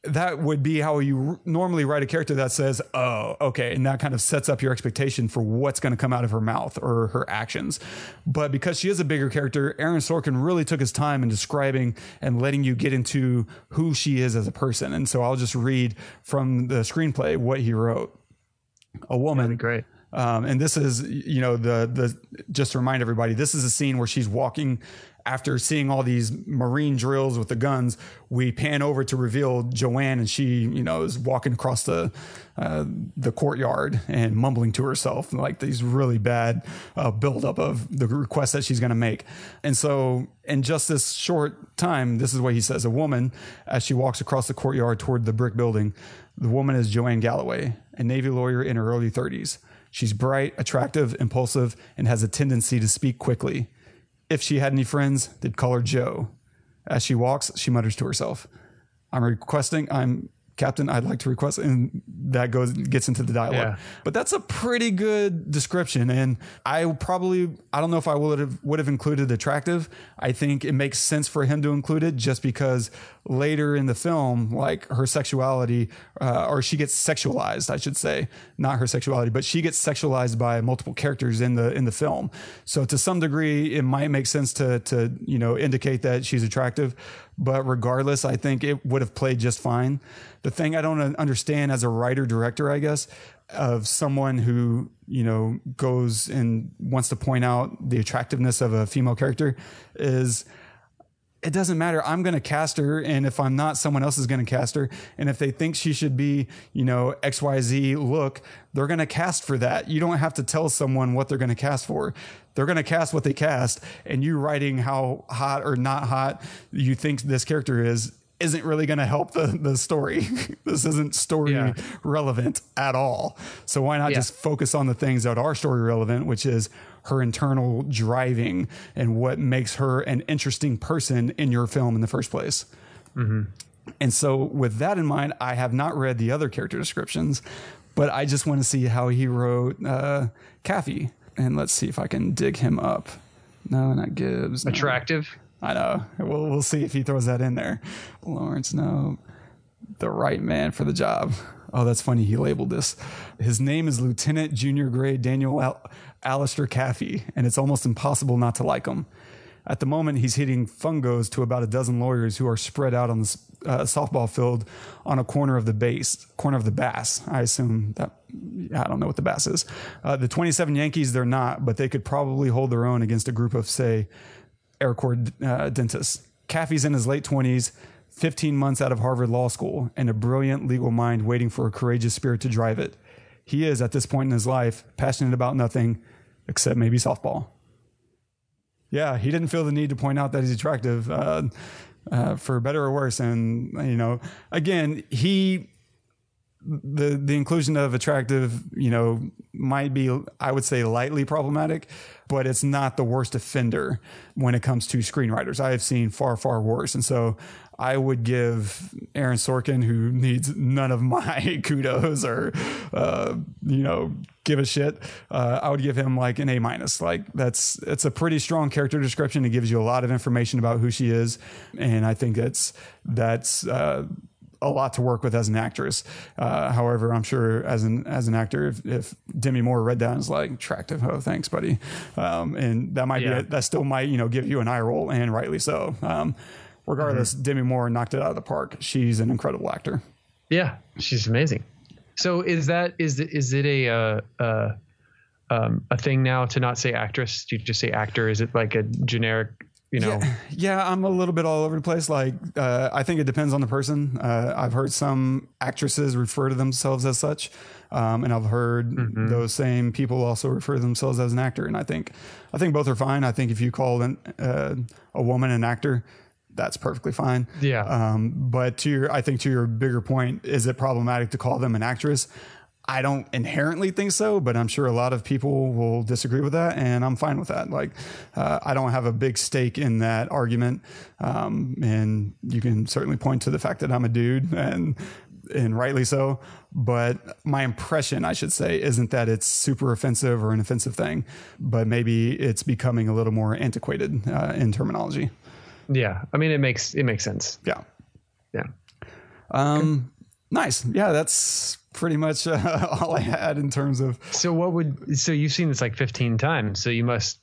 that would be how you normally write a character that says, oh, okay. And that kind of sets up your expectation for what's going to come out of her mouth or her actions. But because she is a bigger character, Aaron Sorkin really took his time in describing and letting you get into who she is as a person. And so I'll just read from the screenplay what he wrote. A woman. Great. And this is, just to remind everybody, this is a scene where she's walking. After seeing all these Marine drills with the guns, we pan over to reveal Joanne, and she, is walking across the courtyard and mumbling to herself, like these really bad buildup of the request that she's going to make. And so in just this short time, this is what he says. A woman, as she walks across the courtyard toward the brick building, the woman is Joanne Galloway, a Navy lawyer in her early 30s. She's bright, attractive, impulsive, and has a tendency to speak quickly. If she had any friends, they'd call her Joe. As she walks, she mutters to herself, I'm Captain, I'd like to request. And that gets into the dialogue. Yeah. But that's a pretty good description. And I don't know if I would have included attractive. I think it makes sense for him to include it just because later in the film, like, her sexuality, or she gets sexualized, I should say, not her sexuality, but she gets sexualized by multiple characters in the film. So to some degree, it might make sense to indicate that she's attractive, but regardless, I think it would have played just fine. The thing I don't understand as a writer director, I guess, of someone who, goes and wants to point out the attractiveness of a female character is, it doesn't matter. I'm going to cast her. And if I'm not, someone else is going to cast her. And if they think she should be, XYZ look, they're going to cast for that. You don't have to tell someone what they're going to cast for. They're going to cast what they cast. And you writing how hot or not hot you think this character isn't really going to help the story. This isn't story relevant at all. So why not just focus on the things that are story relevant, which is her internal driving and what makes her an interesting person in your film in the first place. Mm-hmm. And so with that in mind, I have not read the other character descriptions, but I just want to see how he wrote Kaffee. And let's see if I can dig him up. No, not Gibbs. No. Attractive. I know. We'll see if he throws that in there. Lawrence, no. The right man for the job. Oh, that's funny. He labeled this. His name is Lieutenant Junior Grade Daniel Alistair Kaffee, and it's almost impossible not to like him. At the moment, he's hitting fungos to about a dozen lawyers who are spread out on the softball field on a corner of the bass. I assume that, I don't know what the bass is. The 27 Yankees, they're not, but they could probably hold their own against a group of, say, Air Corps dentists. Kaffee's in his late 20s, 15 months out of Harvard Law School, and a brilliant legal mind waiting for a courageous spirit to drive it. He is, at this point in his life, passionate about nothing except maybe softball. Yeah, he didn't feel the need to point out that he's attractive, for better or worse. And, again, the inclusion of attractive, might be, I would say, lightly problematic, but it's not the worst offender when it comes to screenwriters. I have seen far, far worse. And so I would give Aaron Sorkin, who needs none of my kudos or, give a shit. I would give him like an A-. Like it's a pretty strong character description. It gives you a lot of information about who she is. And I think that's a lot to work with as an actress. However, I'm sure as an actor, if Demi Moore read that and was like, attractive, oh, thanks, buddy. And that might be, that still might, give you an eye roll, and rightly so. Regardless, Demi Moore knocked it out of the park. She's an incredible actor. Yeah, she's amazing. So is it a thing now to not say actress? Do you just say actor? Is it like a generic you know? Yeah, I'm a little bit all over the place. Like, I think it depends on the person. I've heard some actresses refer to themselves as such. And I've heard those same people also refer to themselves as an actor. And I think both are fine. I think if you call a woman an actor, that's perfectly fine. Yeah. But I think to your bigger point, is it problematic to call them an actress? I don't inherently think so, but I'm sure a lot of people will disagree with that, and I'm fine with that. Like, I don't have a big stake in that argument. And you can certainly point to the fact that I'm a dude, and rightly so. But my impression, I should say, isn't that it's super offensive or an offensive thing, but maybe it's becoming a little more antiquated in terminology. Yeah. I mean, it makes sense. Yeah. Yeah. Okay. Nice. Yeah. That's pretty much all I had in terms of. So so you've seen this like 15 times, so you must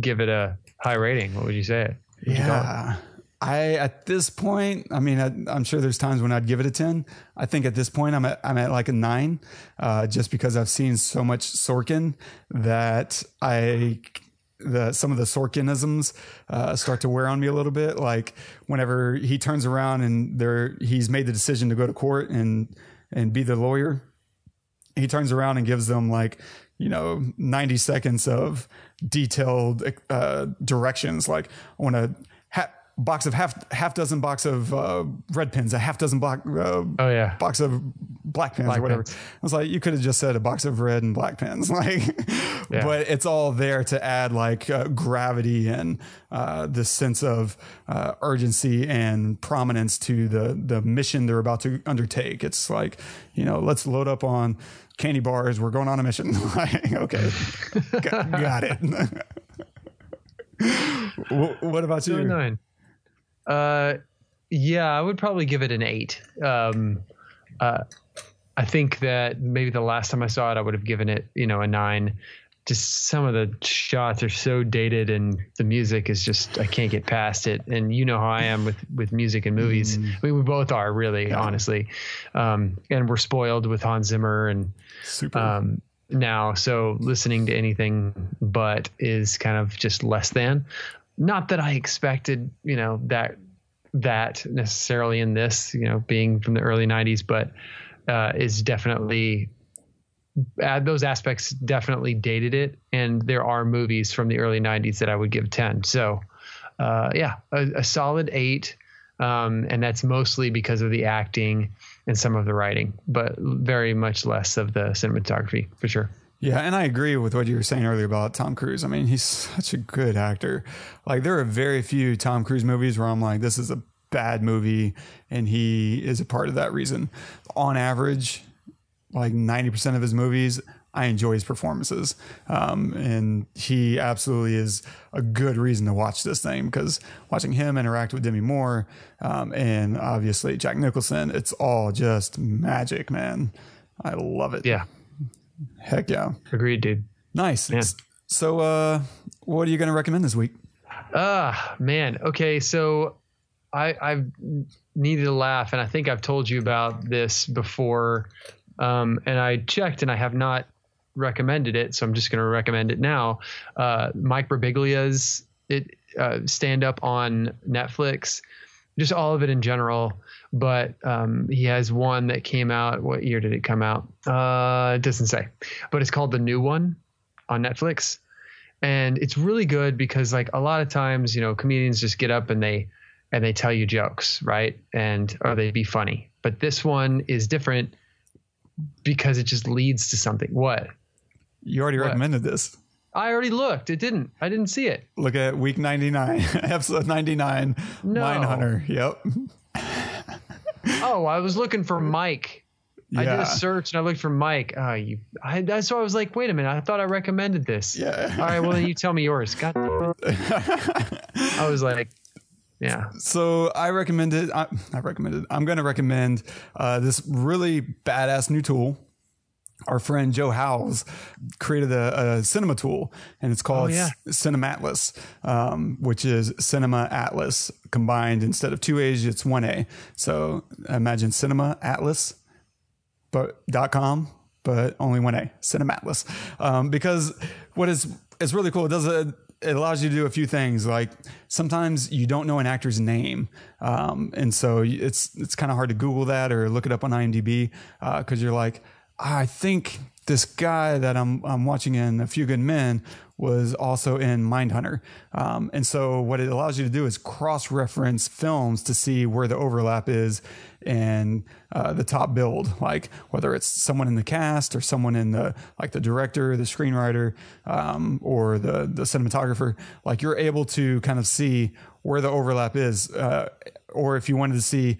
give it a high rating. What would you say? Yeah. At this point, I mean, I'm sure there's times when I'd give it a 10. I think at this point I'm at like a 9, just because I've seen so much Sorkin that some of the Sorkinisms start to wear on me a little bit. Like whenever he turns around and he's made the decision to go to court and be the lawyer, he turns around and gives them 90 seconds of detailed directions. Like, I want a box of half dozen box of red pens, a half dozen box of black pens or whatever. Pens. I was like, you could have just said a box of red and black pens, like, yeah. But it's all there to add gravity and the sense of urgency and prominence to the mission they're about to undertake. It's like, let's load up on candy bars. We're going on a mission. Like, okay, got it. What about you? 9. Yeah, I would probably give it an 8. I think that maybe the last time I saw it, I would have given it, a 9. Just some of the shots are so dated, and the music is just, I can't get past it. And you know how I am with music and movies. I mean, we both are, really, honestly. And we're spoiled with Hans Zimmer and Super. Now, so listening to anything but is kind of just less than. Not that I expected, that necessarily in this, being from the early 90s, but is definitely those aspects definitely dated it. And there are movies from the early 90s that I would give 10. So a solid 8. And that's mostly because of the acting and some of the writing, but very much less of the cinematography for sure. Yeah, and I agree with what you were saying earlier about Tom Cruise. I mean, he's such a good actor. Like, there are very few Tom Cruise movies where I'm like, this is a bad movie, and he is a part of that reason. On average, like 90% of his movies, I enjoy his performances. And he absolutely is a good reason to watch this thing, because watching him interact with Demi Moore and obviously Jack Nicholson, it's all just magic, man. I love it. Yeah. Heck yeah. Agreed, dude. Nice. Man. So what are you going to recommend this week? Man. Okay. So I've needed a laugh, and I think I've told you about this before. And I checked, and I have not recommended it. So I'm just going to recommend it now. Mike Birbiglia's stand up on Netflix, just all of it in general. But he has one that came out. What year did it come out? It doesn't say, but it's called The New One on Netflix. And it's really good because, like, a lot of times, comedians just get up and they tell you jokes, right? And or they be funny. But this one is different because it just leads to something. What? You already recommended this. I already looked. I didn't see it. Look at week 99, episode 99. No. Mindhunter. Yep. Oh, I was looking for Mike. Yeah. I did a search and I looked for Mike. So I was like, wait a minute. I thought I recommended this. Yeah. All right. Well, then you tell me yours. God damn it. I was like, yeah. So I'm going to recommend this really badass new tool. Our friend Joe Howells created a cinema tool, and it's called Cinematlas, which is Cinema Atlas combined. Instead of 2 A's, it's 1 A. So imagine CinemaAtlas.com, but only 1 A, Cinematlas. Because what is really cool, it does it allows you to do a few things. Like sometimes you don't know an actor's name. And so it's kind of hard to Google that or look it up on IMDb. Cause you're like, I think this guy that I'm watching in A Few Good Men was also in Mindhunter. And so what it allows you to do is cross-reference films to see where the overlap is and the top build, like whether it's someone in the cast or someone in the, like the director, the screenwriter, or the cinematographer. Like you're able to kind of see where the overlap is, or if you wanted to see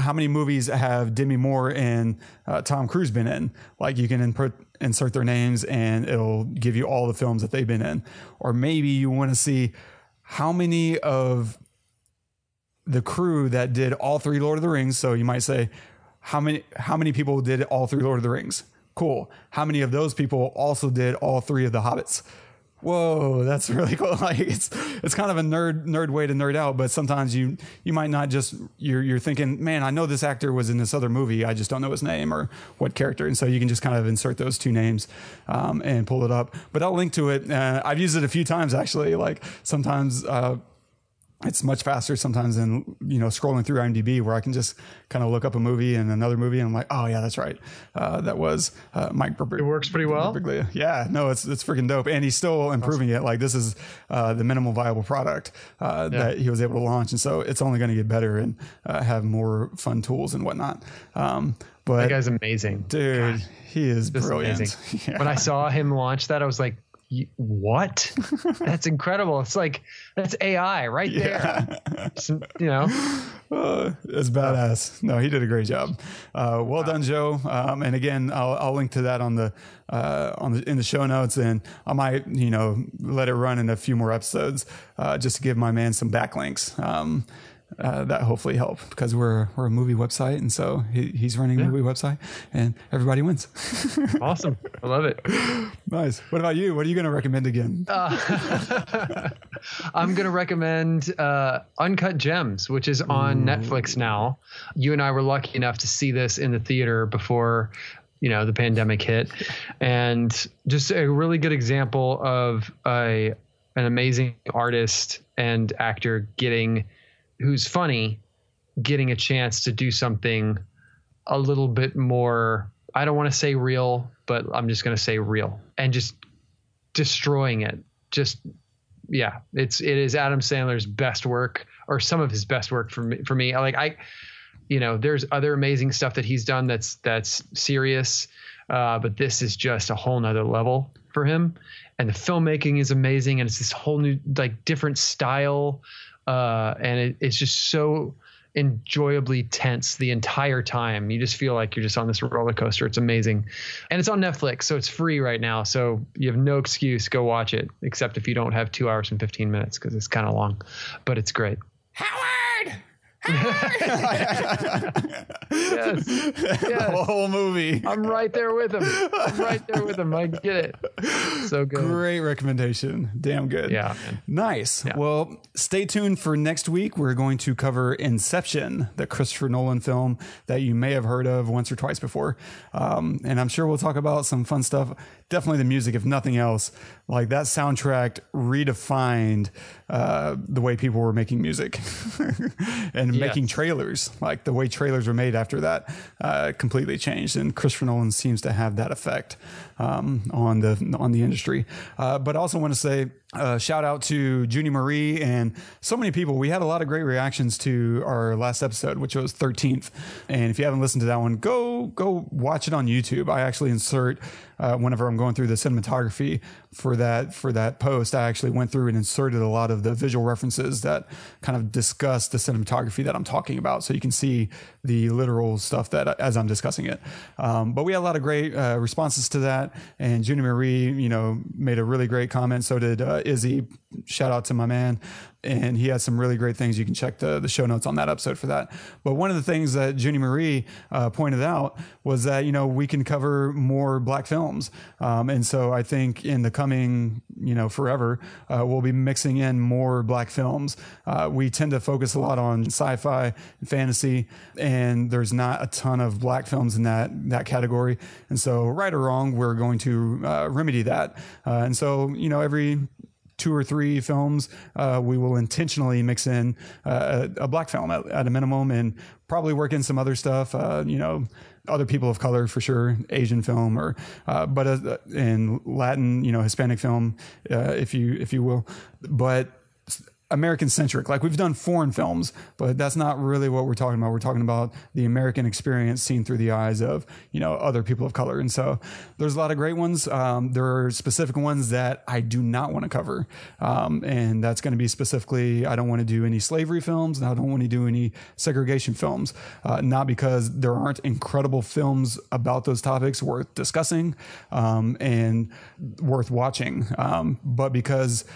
how many movies have Demi Moore and Tom Cruise been in? Like you can insert their names and it'll give you all the films that they've been in. Or maybe you want to see how many of the crew that did all three Lord of the Rings. So you might say, how many people did all three Lord of the Rings? Cool. How many of those people also did all three of the Hobbits? Whoa, that's really cool. Like it's kind of a nerd way to nerd out, but sometimes you might not just, you're thinking, man, I know this actor was in this other movie. I just don't know his name or what character. And so you can just kind of insert those two names, and pull it up, but I'll link to it. I've used it a few times actually. Like sometimes, it's much faster sometimes than, scrolling through IMDb, where I can just kind of look up a movie and another movie. And I'm like, oh yeah, that's right. That was Mike. It works pretty well. Yeah, no, it's freaking dope. And he's still improving it. Like this is the minimal viable product that he was able to launch. And so it's only going to get better and have more fun tools and whatnot. But that guy's amazing. Dude, God, he is brilliant. Yeah. When I saw him launch that, I was like, what? That's incredible. It's like, that's AI right there. Yeah. It's badass. No, he did a great job. Well done, Joe. And again, I'll link to that in the show notes, and I might, let it run in a few more episodes, just to give my man some backlinks, that hopefully help, because we're a movie website, and so he's running a movie website and everybody wins. Awesome. I love it. Nice. What about you? What are you going to recommend again? I'm going to recommend Uncut Gems, which is on Netflix now. You and I were lucky enough to see this in the theater before the pandemic hit, and just a really good example of an amazing artist and actor who's funny, getting a chance to do something a little bit more, I don't want to say real, but I'm just going to say real, and just destroying it. It is Adam Sandler's best work, or some of his best work for me. Like there's other amazing stuff that he's done that's serious, but this is just a whole nother level for him. And the filmmaking is amazing. And it's this whole new, like, different style. And it's just so enjoyably tense the entire time. You just feel like you're just on this roller coaster. It's amazing. And it's on Netflix, so it's free right now. So you have no excuse. Go watch it, except if you don't have 2 hours and 15 minutes, because it's kind of long. But it's great. Howard! Yes. The whole movie. I'm right there with him. I get it. So good. Great recommendation. Damn good. Yeah. Man. Nice. Yeah. Well, stay tuned for next week. We're going to cover Inception, the Christopher Nolan film that you may have heard of once or twice before. And I'm sure we'll talk about some fun stuff. Definitely the music, if nothing else. Like that soundtrack redefined the way people were making music and making trailers. Like the way trailers were made after that completely changed, and Christopher Nolan seems to have that effect on the industry. But I also want to say shout out to Junie Marie and so many people. We had a lot of great reactions to our last episode, which was 13th. And if you haven't listened to that one, go watch it on YouTube. I actually insert whenever I'm going through the cinematography for that post, I actually went through and inserted a lot of the visual references that kind of discuss the cinematography that I'm talking about. So you can see the literal stuff that as I'm discussing it. But we had a lot of great responses to that. And Junie Marie, made a really great comment. So did Izzy. Shout out to my man. And he has some really great things. You can check the show notes on that episode for that. But one of the things that Junie Marie pointed out was that, we can cover more black films. And so I think in the coming, forever, we'll be mixing in more black films. We tend to focus a lot on sci-fi and fantasy, and there's not a ton of black films in that category. And so right or wrong, we're going to remedy that. And so, every two or three films, we will intentionally mix in a black film at a minimum, and probably work in some other stuff, other people of color for sure, Asian film, or but in Latin, Hispanic film, if you will, but American centric. Like, we've done foreign films, but that's not really what we're talking about. We're talking about the American experience seen through the eyes of, other people of color. And so there's a lot of great ones. There are specific ones that I do not want to cover. And that's going to be specifically, I don't want to do any slavery films, and I don't want to do any segregation films. Not because there aren't incredible films about those topics worth discussing, and worth watching. But because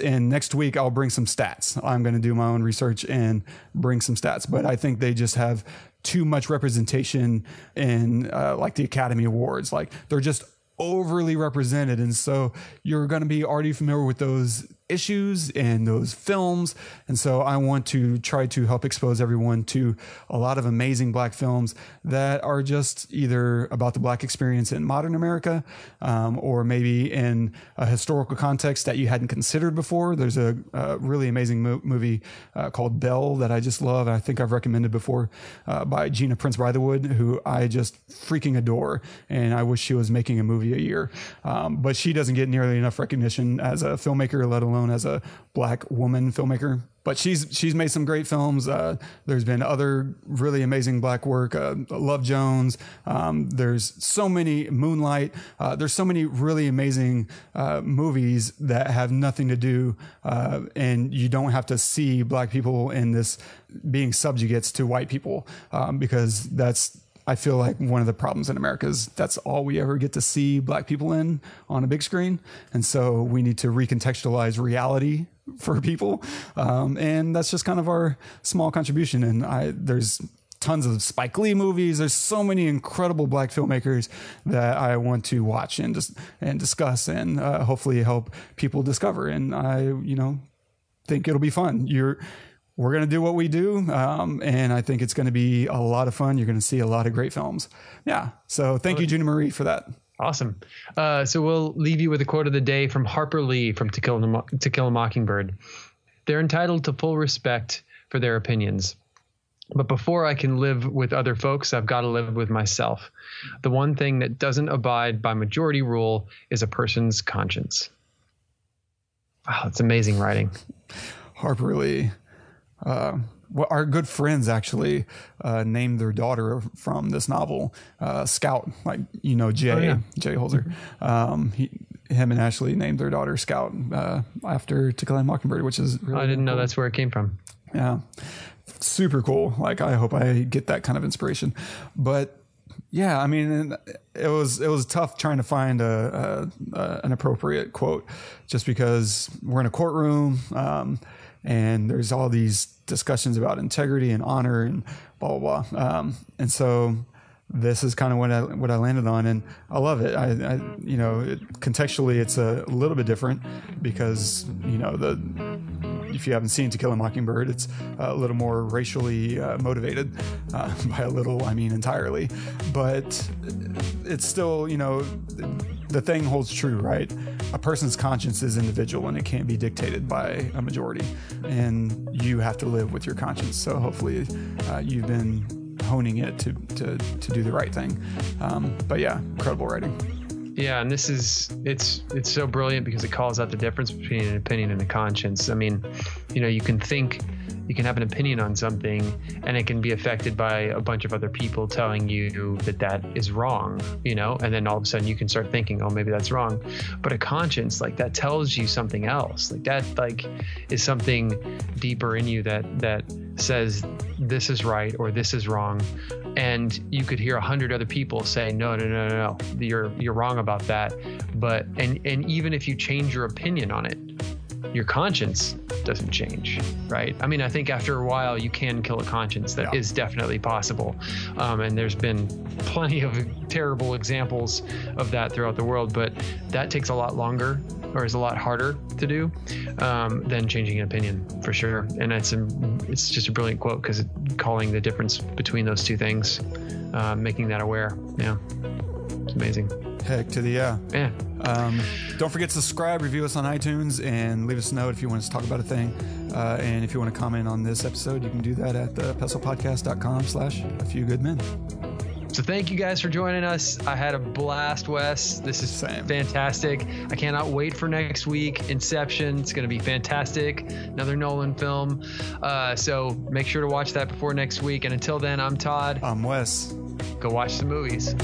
and next week I'll bring some stats. I'm going to do my own research and bring some stats, but I think they just have too much representation in like the Academy Awards. Like, they're just overly represented. And so you're going to be already familiar with those issues and those films. And so I want to try to help expose everyone to a lot of amazing black films that are just either about the black experience in modern America, or maybe in a historical context that you hadn't considered before. There's a really amazing movie called Belle that I just love, and I think I've recommended before, by Gina Prince Bythewood, who I just freaking adore. And I wish she was making a movie a year. But she doesn't get nearly enough recognition as a filmmaker, let alone as a black woman filmmaker. But she's made some great films. There's been other really amazing black work. Love Jones. There's so many, Moonlight. There's so many really amazing movies that have nothing to do, and you don't have to see black people in this being subjugates to white people, because that's, I feel like, one of the problems in America is that's all we ever get to see black people in on a big screen. And so we need to recontextualize reality for people. And that's just kind of our small contribution. And there's tons of Spike Lee movies. There's so many incredible black filmmakers that I want to watch and discuss and hopefully help people discover. And I, think it'll be fun. We're going to do what we do, and I think it's going to be a lot of fun. You're going to see a lot of great films. Yeah, so thank you, Juna Marie, for that. Awesome. So we'll leave you with a quote of the day from Harper Lee from To Kill a Mockingbird. "They're entitled to full respect for their opinions. But before I can live with other folks, I've got to live with myself. The one thing that doesn't abide by majority rule is a person's conscience." Wow, that's amazing writing. Harper Lee. Well, our good friends actually named their daughter from this novel Scout, Jay. Oh, yeah. Jay Holzer. Him and Ashley named their daughter Scout after To Kill a Mockingbird, which is really I didn't know that's where it came from. Yeah, super cool. Like, I hope I get that kind of inspiration. But yeah, I mean, it was tough trying to find an appropriate quote, just because we're in a courtroom, and there's all these discussions about integrity and honor and blah, blah, blah. And so this is kind of what I landed on, and I love it. Contextually, it's a little bit different because, if you haven't seen To Kill a Mockingbird, it's a little more racially motivated, by a little, I mean entirely, but it's still, the thing holds true, right? A person's conscience is individual, and it can't be dictated by a majority, and you have to live with your conscience. So hopefully you've been honing it to do the right thing. But yeah, incredible writing. Yeah, and this is it's so brilliant because it calls out the difference between an opinion and a conscience. I mean, you can think, you can have an opinion on something, and it can be affected by a bunch of other people telling you that is wrong, and then all of a sudden you can start thinking, oh, maybe that's wrong. But a conscience, like, that tells you something else. Like, that, like, is something deeper in you that says this is right or this is wrong. And you could hear 100 other people say, no, you're wrong about that. But and even if you change your opinion on it, your conscience doesn't change, right? I mean, I think after a while you can kill a conscience. That is definitely possible. And there's been plenty of terrible examples of that throughout the world, but that takes a lot longer, or is a lot harder to do than changing an opinion, for sure. And it's just a brilliant quote, because calling the difference between those two things, making that aware. Yeah. It's amazing. Heck to the yeah. Yeah. Don't forget to subscribe, review us on iTunes, and leave us a note if you want us to talk about a thing. And if you want to comment on this episode, you can do that at thepestlepodcast.com/afewgoodmen. So thank you guys for joining us. I had a blast, Wes. This is fantastic. I cannot wait for next week. Inception. It's going to be fantastic. Another Nolan film. So make sure to watch that before next week. And until then, I'm Todd. I'm Wes. Go watch the movies.